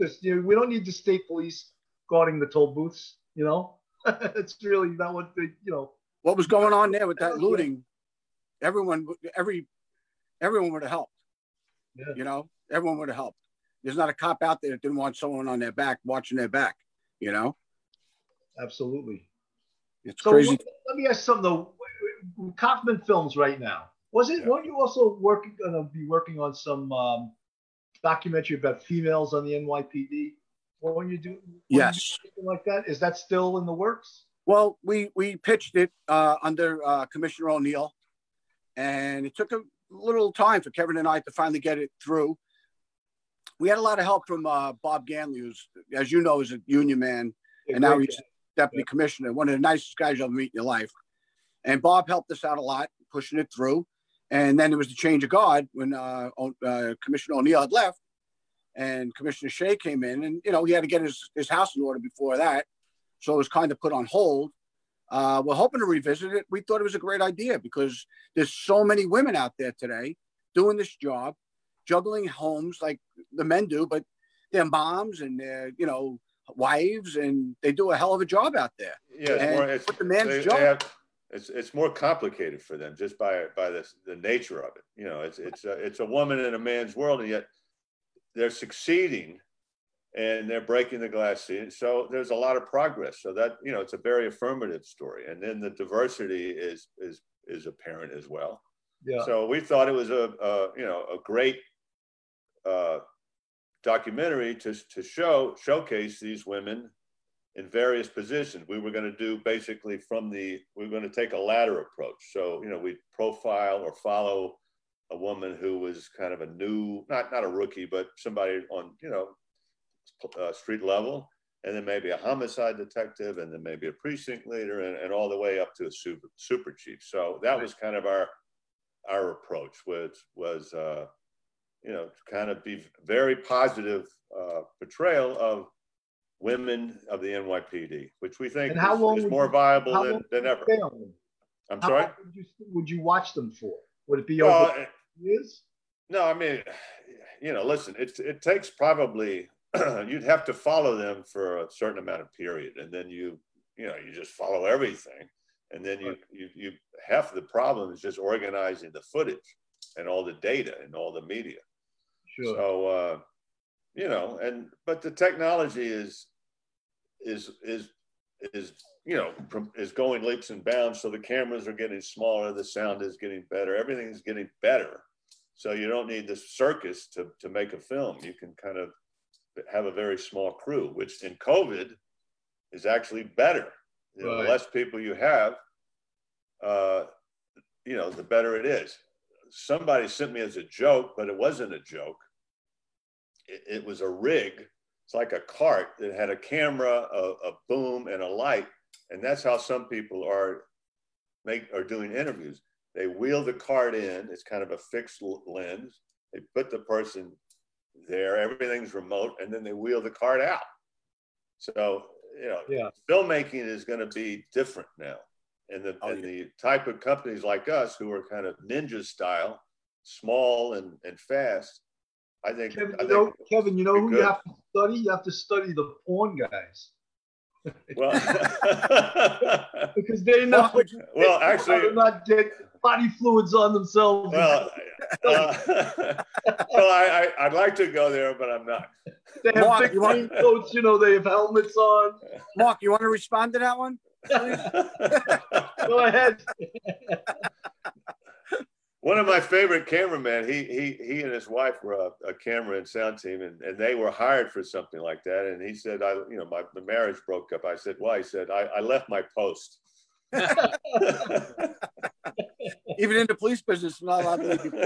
This. You know, we don't need the state police guarding the toll booths, you know? It's really not what they, you know. What was going on there with that looting, everyone, every, everyone would have helped, yeah. you know? Everyone would have helped. There's not a cop out there that didn't want someone on their back, watching their back, you know? Absolutely. It's so crazy. What, let me ask some though. Kaufman films right now. Was it? Yeah. Weren't you also working going to be working on some um, documentary about females on the N Y P D? when you do, when yes. you do something like that? Is that still in the works? Well, we, we pitched it uh, under uh, Commissioner O'Neill, and it took a little time for Kevin and I to finally get it through. We had a lot of help from uh, Bob Ganley, who's, as you know, is a union man, yeah, and now he's guy. deputy yeah. commissioner, one of the nicest guys you'll meet in your life. And Bob helped us out a lot, pushing it through. And then there was the change of guard when uh, uh, Commissioner O'Neill had left and Commissioner Shea came in. And, you know, he had to get his, his house in order before that. So it was kind of put on hold. Uh, we're hoping to revisit it. We thought it was a great idea because there's so many women out there today doing this job, juggling homes like the men do, but they're moms and they're, you know, wives, and they do a hell of a job out there. Yeah, it's more, it's, the man's they, job. They have, it's it's more complicated for them just by by the the nature of it. You know, it's it's a, it's a woman in a man's world, and yet they're succeeding, and they're breaking the glass ceiling. So there's a lot of progress. So that, you know, it's a very affirmative story, and then the diversity is is is apparent as well. Yeah. So we thought it was a, a you know a great. Uh, documentary to, to show showcase these women in various positions. We were going to do basically from the, we were going to take a ladder approach. So, you know, we profile or follow a woman who was kind of a new, not, not a rookie, but somebody on, you know, uh, street level, and then maybe a homicide detective, and then maybe a precinct leader, and, and all the way up to a super, super chief. So that was kind of our, our approach, which was, uh, you know, to kind of be very positive uh, portrayal of women of the N Y P D, which we think is, is more you, viable than, than ever. I'm how sorry? Would you, would you watch them for? Would it be well, over years? No, I mean, you know, listen, it, it takes probably, you'd have to follow them for a certain amount of period. And then you, you know, you just follow everything. And then you, right. you, you half the problem is just organizing the footage and all the data and all the media. Sure. So, uh, you know, and, but the technology is, is, is, is, you know, is going leaps and bounds. So the cameras are getting smaller, the sound is getting better, everything's getting better. So you don't need this circus to, to make a film. You can kind of have a very small crew, which in COVID is actually better. You know, right. The less people you have, uh, you know, the better it is. Somebody sent me as a joke, but it wasn't a joke. It, it was a rig. It's like a cart that had a camera, a, a boom, and a light. And that's how some people are make are doing interviews. They wheel the cart in. It's kind of a fixed lens. They put the person there. Everything's remote, and then they wheel the cart out. So you know, yeah. filmmaking is going to be different now. And the, and the type of companies like us who are kind of ninja style, small and, and fast, I think- Kevin, I think you know, Kevin, you know who good. you have to study? You have to study the porn guys. Well, because they know- Well, they well actually- not get body fluids on themselves. Well, uh, well I, I, I'd like to go there, but I'm not. They have Mark, big you want, coats, you know, they have helmets on. Mark, you want to respond to that one? Go ahead. One of my favorite cameramen, he he he and his wife were a, a camera and sound team, and, and they were hired for something like that. And he said, I you know, my the marriage broke up. I said, why? He said, I, I left my post. Even in the police business, not a lot of people.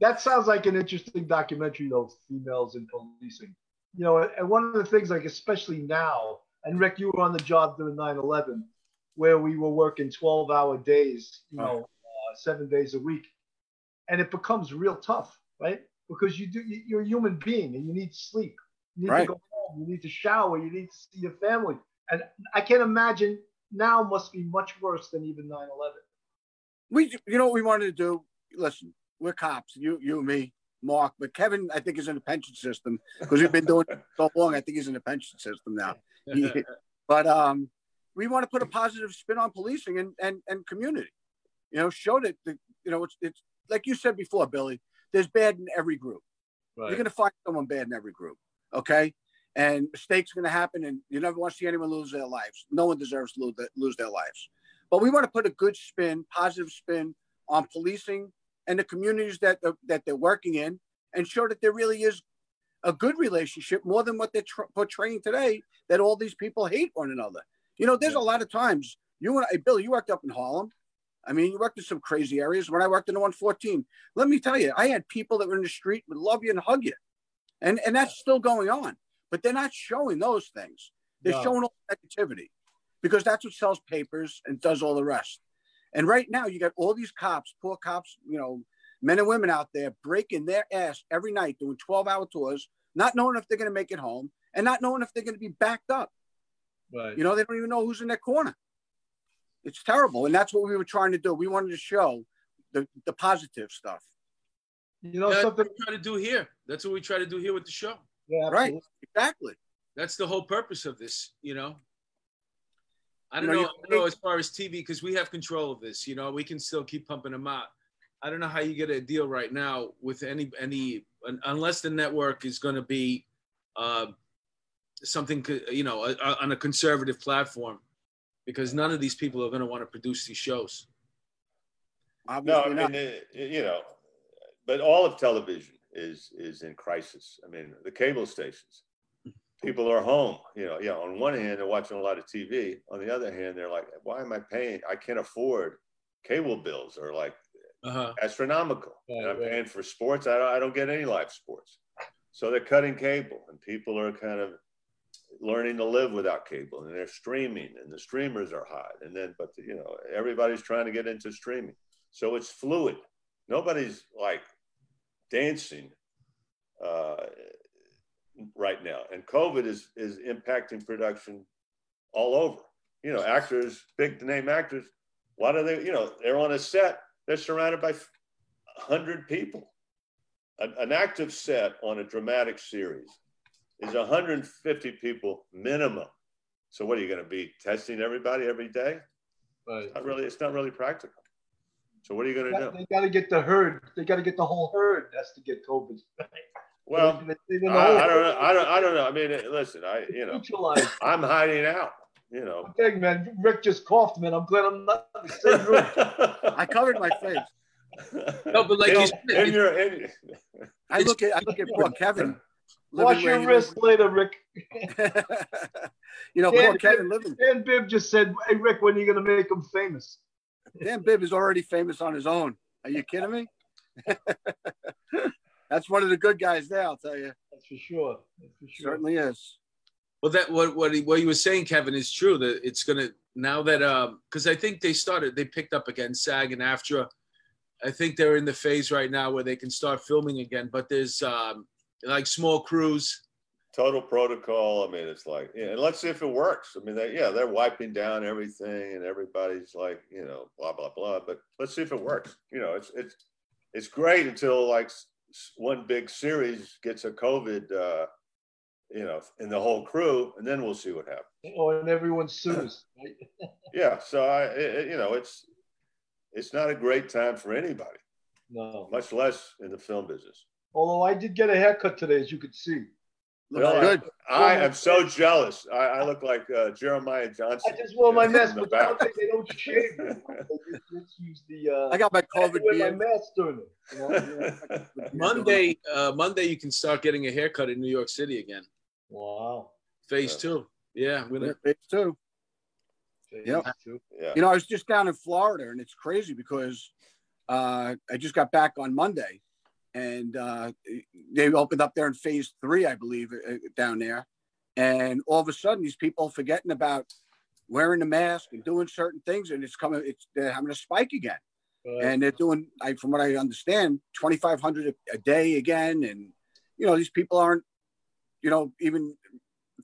That sounds like an interesting documentary though, females in policing. You know, and one of the things, like, especially now, and Rick, you were on the job during nine eleven, where we were working twelve hour days, you know, uh, seven days a week. And it becomes real tough, right? Because you do, you're a human being and you need sleep. You need right. to go home, you need to shower, you need to see your family. And I can't imagine now must be much worse than even nine eleven. We, you know what we wanted to do? Listen, we're cops, you, you and me. Mark, but Kevin, I think, is in the pension system because we've been doing it so long. I think he's in the pension system now. He, but um, we want to put a positive spin on policing and and, and community. You know, show that the, you know it's it's like you said before, Billy. There's bad in every group. Right. You're going to find someone bad in every group. Okay, and mistakes are going to happen, and you never want to see anyone lose their lives. No one deserves to lose their lives. But we want to put a good spin, positive spin on policing and the communities that, that they're working in, and show that there really is a good relationship, more than what they're tra- portraying today, that all these people hate one another. You know, there's yeah. a lot of times, you and I, Bill, you worked up in Harlem. I mean, you worked in some crazy areas. When I worked in the one fourteen, let me tell you, I had people that were in the street would love you and hug you. And, and that's still going on, but they're not showing those things. They're no. showing all negativity, because that's what sells papers and does all the rest. And right now you got all these cops, poor cops, you know, men and women out there breaking their ass every night, doing twelve hour tours, not knowing if they're going to make it home and not knowing if they're going to be backed up. Right. You know, they don't even know who's in their corner. It's terrible. And that's what we were trying to do. We wanted to show the, the positive stuff. You know, that's something we try to do here. That's what we try to do here with the show. Yeah, right. Exactly. That's the whole purpose of this, you know. I don't you know, know, I don't know as far as T V, because we have control of this, you know, we can still keep pumping them out. I don't know how you get a deal right now with any, any unless the network is going to be uh, something, you know, a, a, on a conservative platform, because none of these people are going to want to produce these shows. Obviously no, I mean, it, it, you know, but all of television is is in crisis. I mean, the cable stations, people are home. You know, yeah. On one hand, they're watching a lot of T V. On the other hand, they're like, why am I paying? I can't afford cable bills, or like uh-huh. astronomical. Yeah, and I'm right. paying for sports. I don't, I don't get any live sports. So they're cutting cable, and people are kind of learning to live without cable, and they're streaming, and the streamers are hot. And then, but you know, everybody's trying to get into streaming. So it's fluid. Nobody's like dancing uh, right now. And COVID is, is impacting production all over. You know, actors, big name actors, a lot of them, you know, they're on a set, they're surrounded by one hundred people. An, an active set on a dramatic series is one hundred fifty people minimum. So what are you going to be testing everybody every day? Right. It's not really, it's not really practical. So what are you going to do? They got to get the herd. They got to get the whole herd. That's to get COVID. Well, I, I don't know. I don't. I don't know. I mean, listen. I you know, I'm hiding out. You know. Hey, man, Rick just coughed, man. I'm glad I'm not in the same room. I covered my face. No, but like you, you know, said, in your, in, I look at I look at poor Kevin. Wash your wrist later, Rick. You know, Dan, poor Kevin living. Dan Bibb just said, "Hey, Rick, when are you going to make him famous?" Dan Bibb is already famous on his own. Are you kidding me? That's one of the good guys there, I'll tell you. That's for sure. That's for sure. Certainly is. Well, that what what he, what you were saying, Kevin, is true. That it's gonna now that um because I think they started they picked up again SAG and AFTRA. I think they're in the phase right now where they can start filming again. But there's um like small crews. Total Protocol. I mean, it's like, yeah, and let's see if it works. I mean, they, yeah, they're wiping down everything, and everybody's like, you know, blah blah blah. But let's see if it works. You know, it's it's it's great until like one big series gets a COVID, uh, you know, in the whole crew, and then we'll see what happens. Oh, and everyone sues. Yeah, so I, it, you know, it's it's not a great time for anybody. No, much less in the film business. Although I did get a haircut today, as you could see. No, good. I, I am so jealous. I, I look like uh, Jeremiah Johnson. I just wore my mask, but I don't think they don't shave. Use the, uh, I got my COVID beard. You know? Monday, uh, Monday, you can start getting a haircut in New York City again. Wow. Phase yeah. two. Yeah, we're gonna... phase two. Yep. Yeah. You know, I was just down in Florida, and it's crazy because uh, I just got back on Monday. And uh, they opened up there in phase three, I believe, uh, down there. And all of a sudden, these people forgetting about wearing the mask and doing certain things, and it's coming. It's they're having a spike again, uh, and they're doing, I, from what I understand, twenty-five hundred a, a day again. And you know, these people aren't, you know, even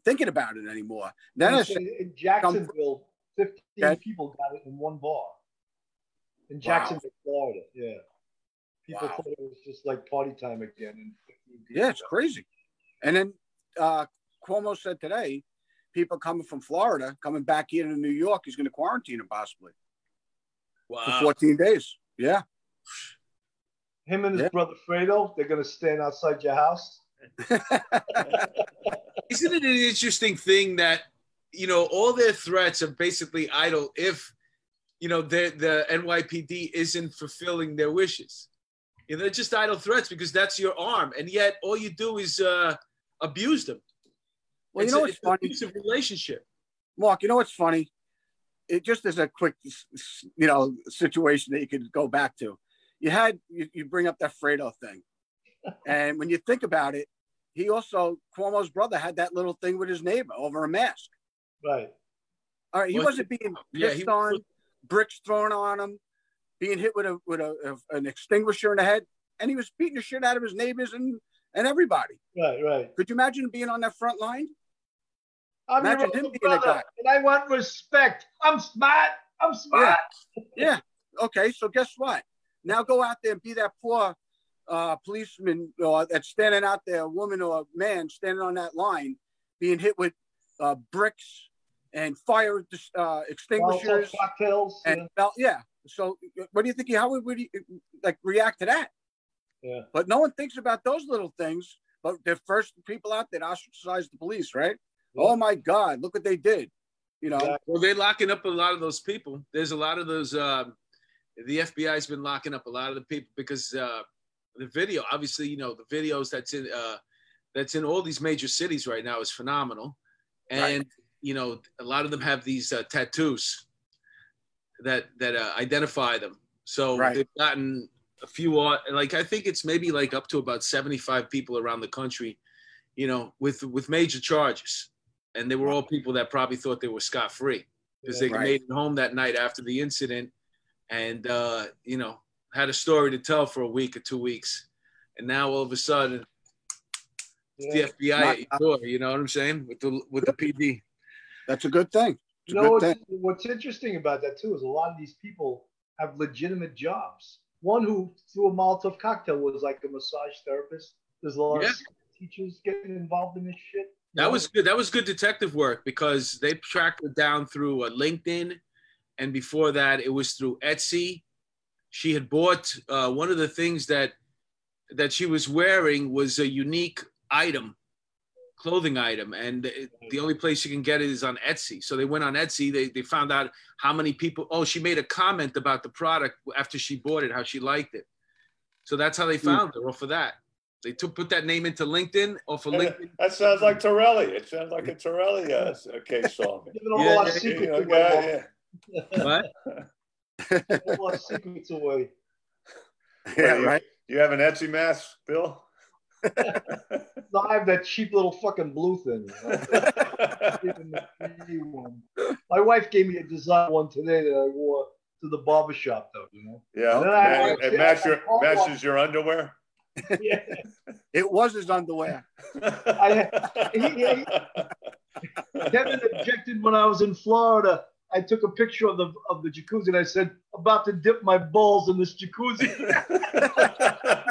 thinking about it anymore. Then I said, in Jacksonville, fifteen that, people got it in one bar in Jacksonville, wow. Florida. Yeah. People wow. thought it was just like party time again. Yeah, it's crazy. And then uh, Cuomo said today, people coming from Florida, coming back here to New York, he's going to quarantine them possibly. Wow. For fourteen days. Yeah. Him and his yeah. brother Fredo, they're going to stand outside your house. Isn't it an interesting thing that, you know, all their threats are basically idle if, you know, the N Y P D isn't fulfilling their wishes? You know, they're just idle threats because that's your arm. And yet all you do is uh, abuse them. Well, it's, you know what's funny? It's an abusive relationship. Mark, you know what's funny? It just is a quick, you know, situation that you could go back to. You had, you, you bring up that Fredo thing. And when you think about it, he also, Cuomo's brother had that little thing with his neighbor over a mask. Right. All right. He well, wasn't being yeah, pissed he, on, bricks thrown on him, being hit with a with a, a, an extinguisher in the head. And he was beating the shit out of his neighbors and, and everybody. Right, right. Could you imagine being on that front line? I'm imagine him being brother, a guy. And I want respect. I'm smart. I'm smart. Yeah. yeah. Okay. So guess what? Now go out there and be that poor uh, policeman or that's standing out there, a woman or a man standing on that line, being hit with uh, bricks and fire uh, extinguishers. Well, cocktails. And, yeah. yeah. So what do you think? How would we like react to that? Yeah. But no one thinks about those little things. But the first people out there ostracize the police, right? Yeah. Oh my God! Look what they did. You know. Exactly. Well, they're locking up a lot of those people. There's a lot of those. Um, the F B I has been locking up a lot of the people because uh, the video, obviously, you know, the videos that's in uh, that's in all these major cities right now is phenomenal, and right. you know, a lot of them have these uh, tattoos that that uh, identify them. So right. they've gotten a few, like I think it's maybe like up to about seventy-five people around the country, you know, with with major charges, and they were all people that probably thought they were scot-free because yeah, they right. made it home that night after the incident, and uh, you know, had a story to tell for a week or two weeks, and now all of a sudden, yeah. the F B I at your door. You know what I'm saying? With the with the P D. That's a good thing. You know, what's, what's interesting about that, too, is a lot of these people have legitimate jobs. One who threw a Molotov cocktail was like a massage therapist. There's a lot yeah. of teachers getting involved in this shit. That was good. That was good detective work because they tracked her down through uh, LinkedIn. And before that, it was through Etsy. She had bought uh, one of the things that that she was wearing was a unique item. Clothing item, and the only place you can get it is on Etsy. So they went on Etsy. They they found out how many people. Oh, she made a comment about the product after she bought it, how she liked it. So that's how they found mm. her. Or for that, they took put that name into LinkedIn. Or for LinkedIn, that sounds like Torelli. It sounds like a Torelli uh, case solving. Yeah, you know, guy, yeah. What? Secrets away. Yeah, you, right. You have an Etsy mask, Bill? I have that cheap little fucking blue thing. My wife gave me a design one today that I wore to the barbershop, though. You know. Yeah. I, it it match your, matches your underwear. Yeah. It was his underwear. I, he, he, Kevin objected when I was in Florida. I took a picture of the of the jacuzzi and I said, about to dip my balls in this jacuzzi.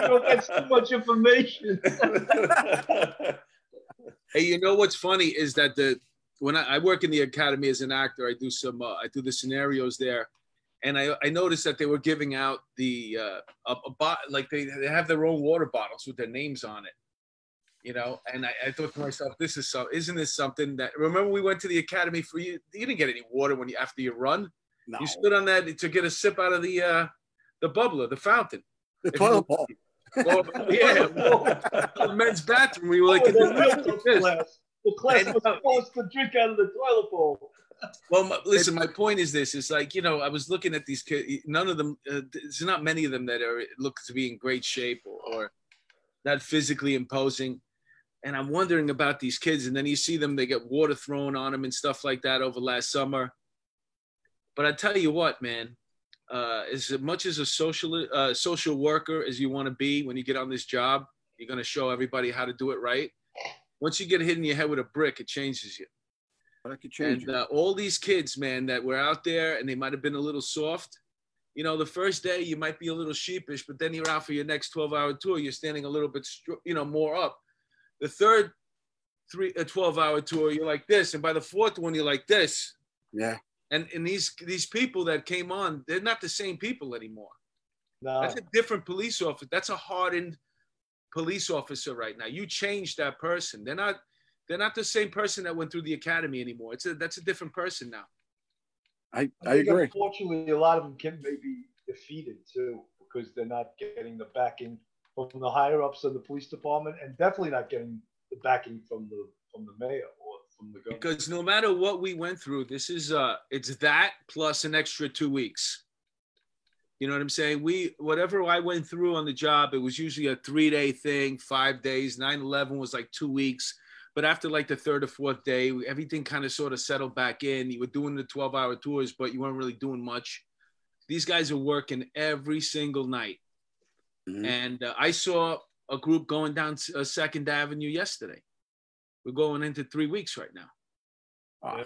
You know, that's too much information. Hey, you know what's funny is that the when I, I work in the academy as an actor, I do some uh, I do the scenarios there, and I I noticed that they were giving out the uh, a, a bot like they they have their own water bottles with their names on it, you know. And I, I thought to myself, this is so isn't this something that remember we went to the academy for you you didn't get any water when you after your run, no. you stood on that to get a sip out of the uh, the bubbler, the fountain. The toilet bowl. Well, yeah, well, the men's bathroom. We were like, oh, the, this. Class. the class was supposed to drink out of the toilet bowl. Well, my, listen, my point is this: it's like, you know, I was looking at these kids. None of them. Uh, there's not many of them that are look to be in great shape or, or not physically imposing. And I'm wondering about these kids. And then you see them; they get water thrown on them and stuff like that over last summer. But I tell you what, man. Uh, as much as a social uh, social worker as you want to be, when you get on this job, you're going to show everybody how to do it right. Once you get hit in your head with a brick, it changes you. But I could change. And uh, all these kids, man, that were out there and they might have been a little soft. You know, the first day you might be a little sheepish, but then you're out for your next twelve-hour tour. You're standing a little bit, you know, more up. The third three a twelve-hour tour, you're like this, and by the fourth one, you're like this. Yeah. And, and these these people that came on, they're not the same people anymore. No. That's a different police officer. That's a hardened police officer right now. You changed that person. They're not they're not the same person that went through the academy anymore. It's a, that's a different person now. I I, I think agree. Unfortunately, a lot of them can maybe defeated too. because they're not getting the backing from the higher-ups in the police department, and definitely not getting the backing from the from the mayor or from the government. Because no matter what we went through, this is uh, it's that plus an extra two weeks. You know what I'm saying? We whatever I went through on the job, it was usually a three-day thing, five days. nine eleven was like two weeks. But after like the third or fourth day, everything kind of sort of settled back in. You were doing the twelve-hour tours, but you weren't really doing much. These guys are working every single night. Mm-hmm. And uh, I saw a group going down uh, Second Avenue yesterday. We're going into three weeks right now. Wow.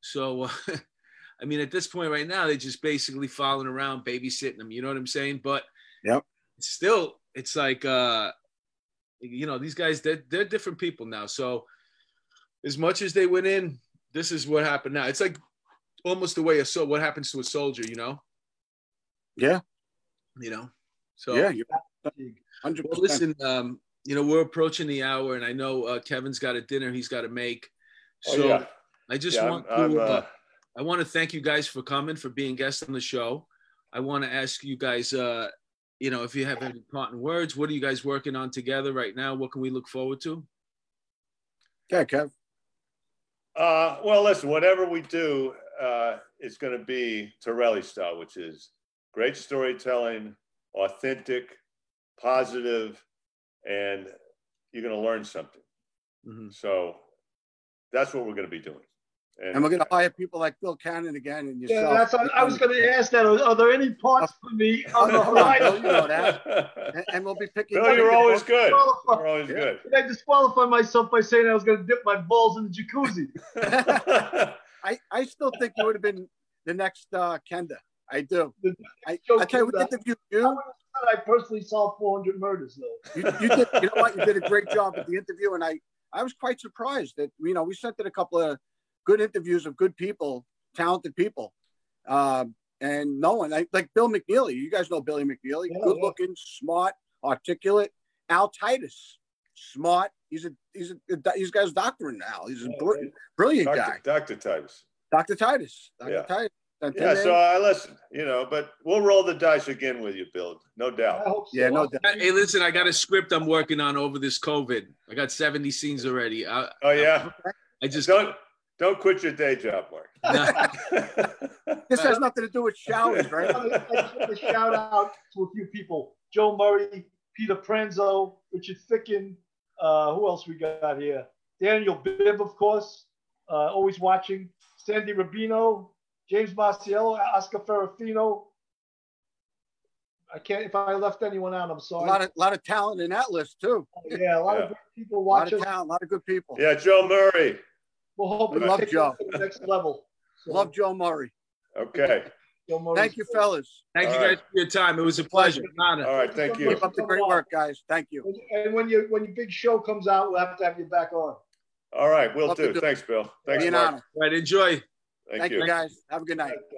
So, uh, I mean, at this point right now, they're just basically following around, babysitting them. You know what I'm saying? But yep. Still, it's like... Uh, you know, these guys, they're, they're different people now. So as much as they went in, this is what happened now. It's like almost the way a so what happens to a soldier, you know? Yeah. You know? So yeah, you're one hundred percent. Well, listen, um, you know, we're approaching the hour, and I know uh, Kevin's got a dinner he's got to make. So oh, yeah. I just yeah, want I'm, to, I'm, uh... Uh, I want to thank you guys for coming, for being guests on the show. I want to ask you guys, uh, you know, if you have any important words, what are you guys working on together right now? What can we look forward to? Yeah, Kev. Uh, well, listen, whatever we do, uh, it's going to be Torelli style, which is great storytelling, authentic, positive, and you're going to learn something. Mm-hmm. So that's what we're going to be doing. And, and we're going to hire people like Bill Cannon again and yourself. Yeah, that's, I, I was going to ask that. Are there any parts for me on the horizon? You know that. And, and we'll be picking. No, you're always good. You're always good. I disqualify myself by saying I was going to dip my balls in the jacuzzi. I, I still think you would have been the next uh, Kenda. I do. I, I tell you, we interviewed you. I personally solved four hundred murders, though. You, you did. You know what? You did a great job at the interview, and I, I was quite surprised that you know we sent in a couple of good interviews of good people, talented people. Um, and no one, I, like Bill McNeely, you guys know Billy McNeely, yeah, good looking, yeah. smart, articulate. Al Titus, smart. He's a, he's a, he's got his doctorate now. He's a br brilliant Doctor, guy. Doctor Titus. Doctor Titus. Doctor Yeah. Titus. Yeah, so I listen, you know, but we'll roll the dice again with you, Bill. No doubt. I hope so. Yeah, no doubt. Hey, listen, I got a script I'm working on over this COVID. I got seventy scenes already. I, oh, yeah? I, I just... Don't, Don't quit your day job, Mark. No. This has nothing to do with showers, right? I just want to shout out to a few people. Joe Murray, Peter Prenzo, Richard Thicken. Uh, who else we got here? Daniel Bibb, of course, uh, always watching. Sandy Rubino, James Marciello, Oscar Ferrafino. I can't, if I left anyone out, I'm sorry. A lot of, lot of talent in that list, too. Yeah, a lot yeah. of good people watching. A lot of talent, a lot of good people. Yeah, Joe Murray. We'll hope we love Joe. To the next level. So. Love Joe Murray. Okay. Joe Murray's thank you, great. fellas. Thank All you guys right. for your time. It was a pleasure. All right, thank, thank you. Keep up the great work, guys. Thank you. And when your when your big show comes out, we'll have to have you back on. All right, we'll do. do. Thanks, Bill. Thanks, Mark. All right, enjoy. Thank, thank you. you, guys. Have a good night.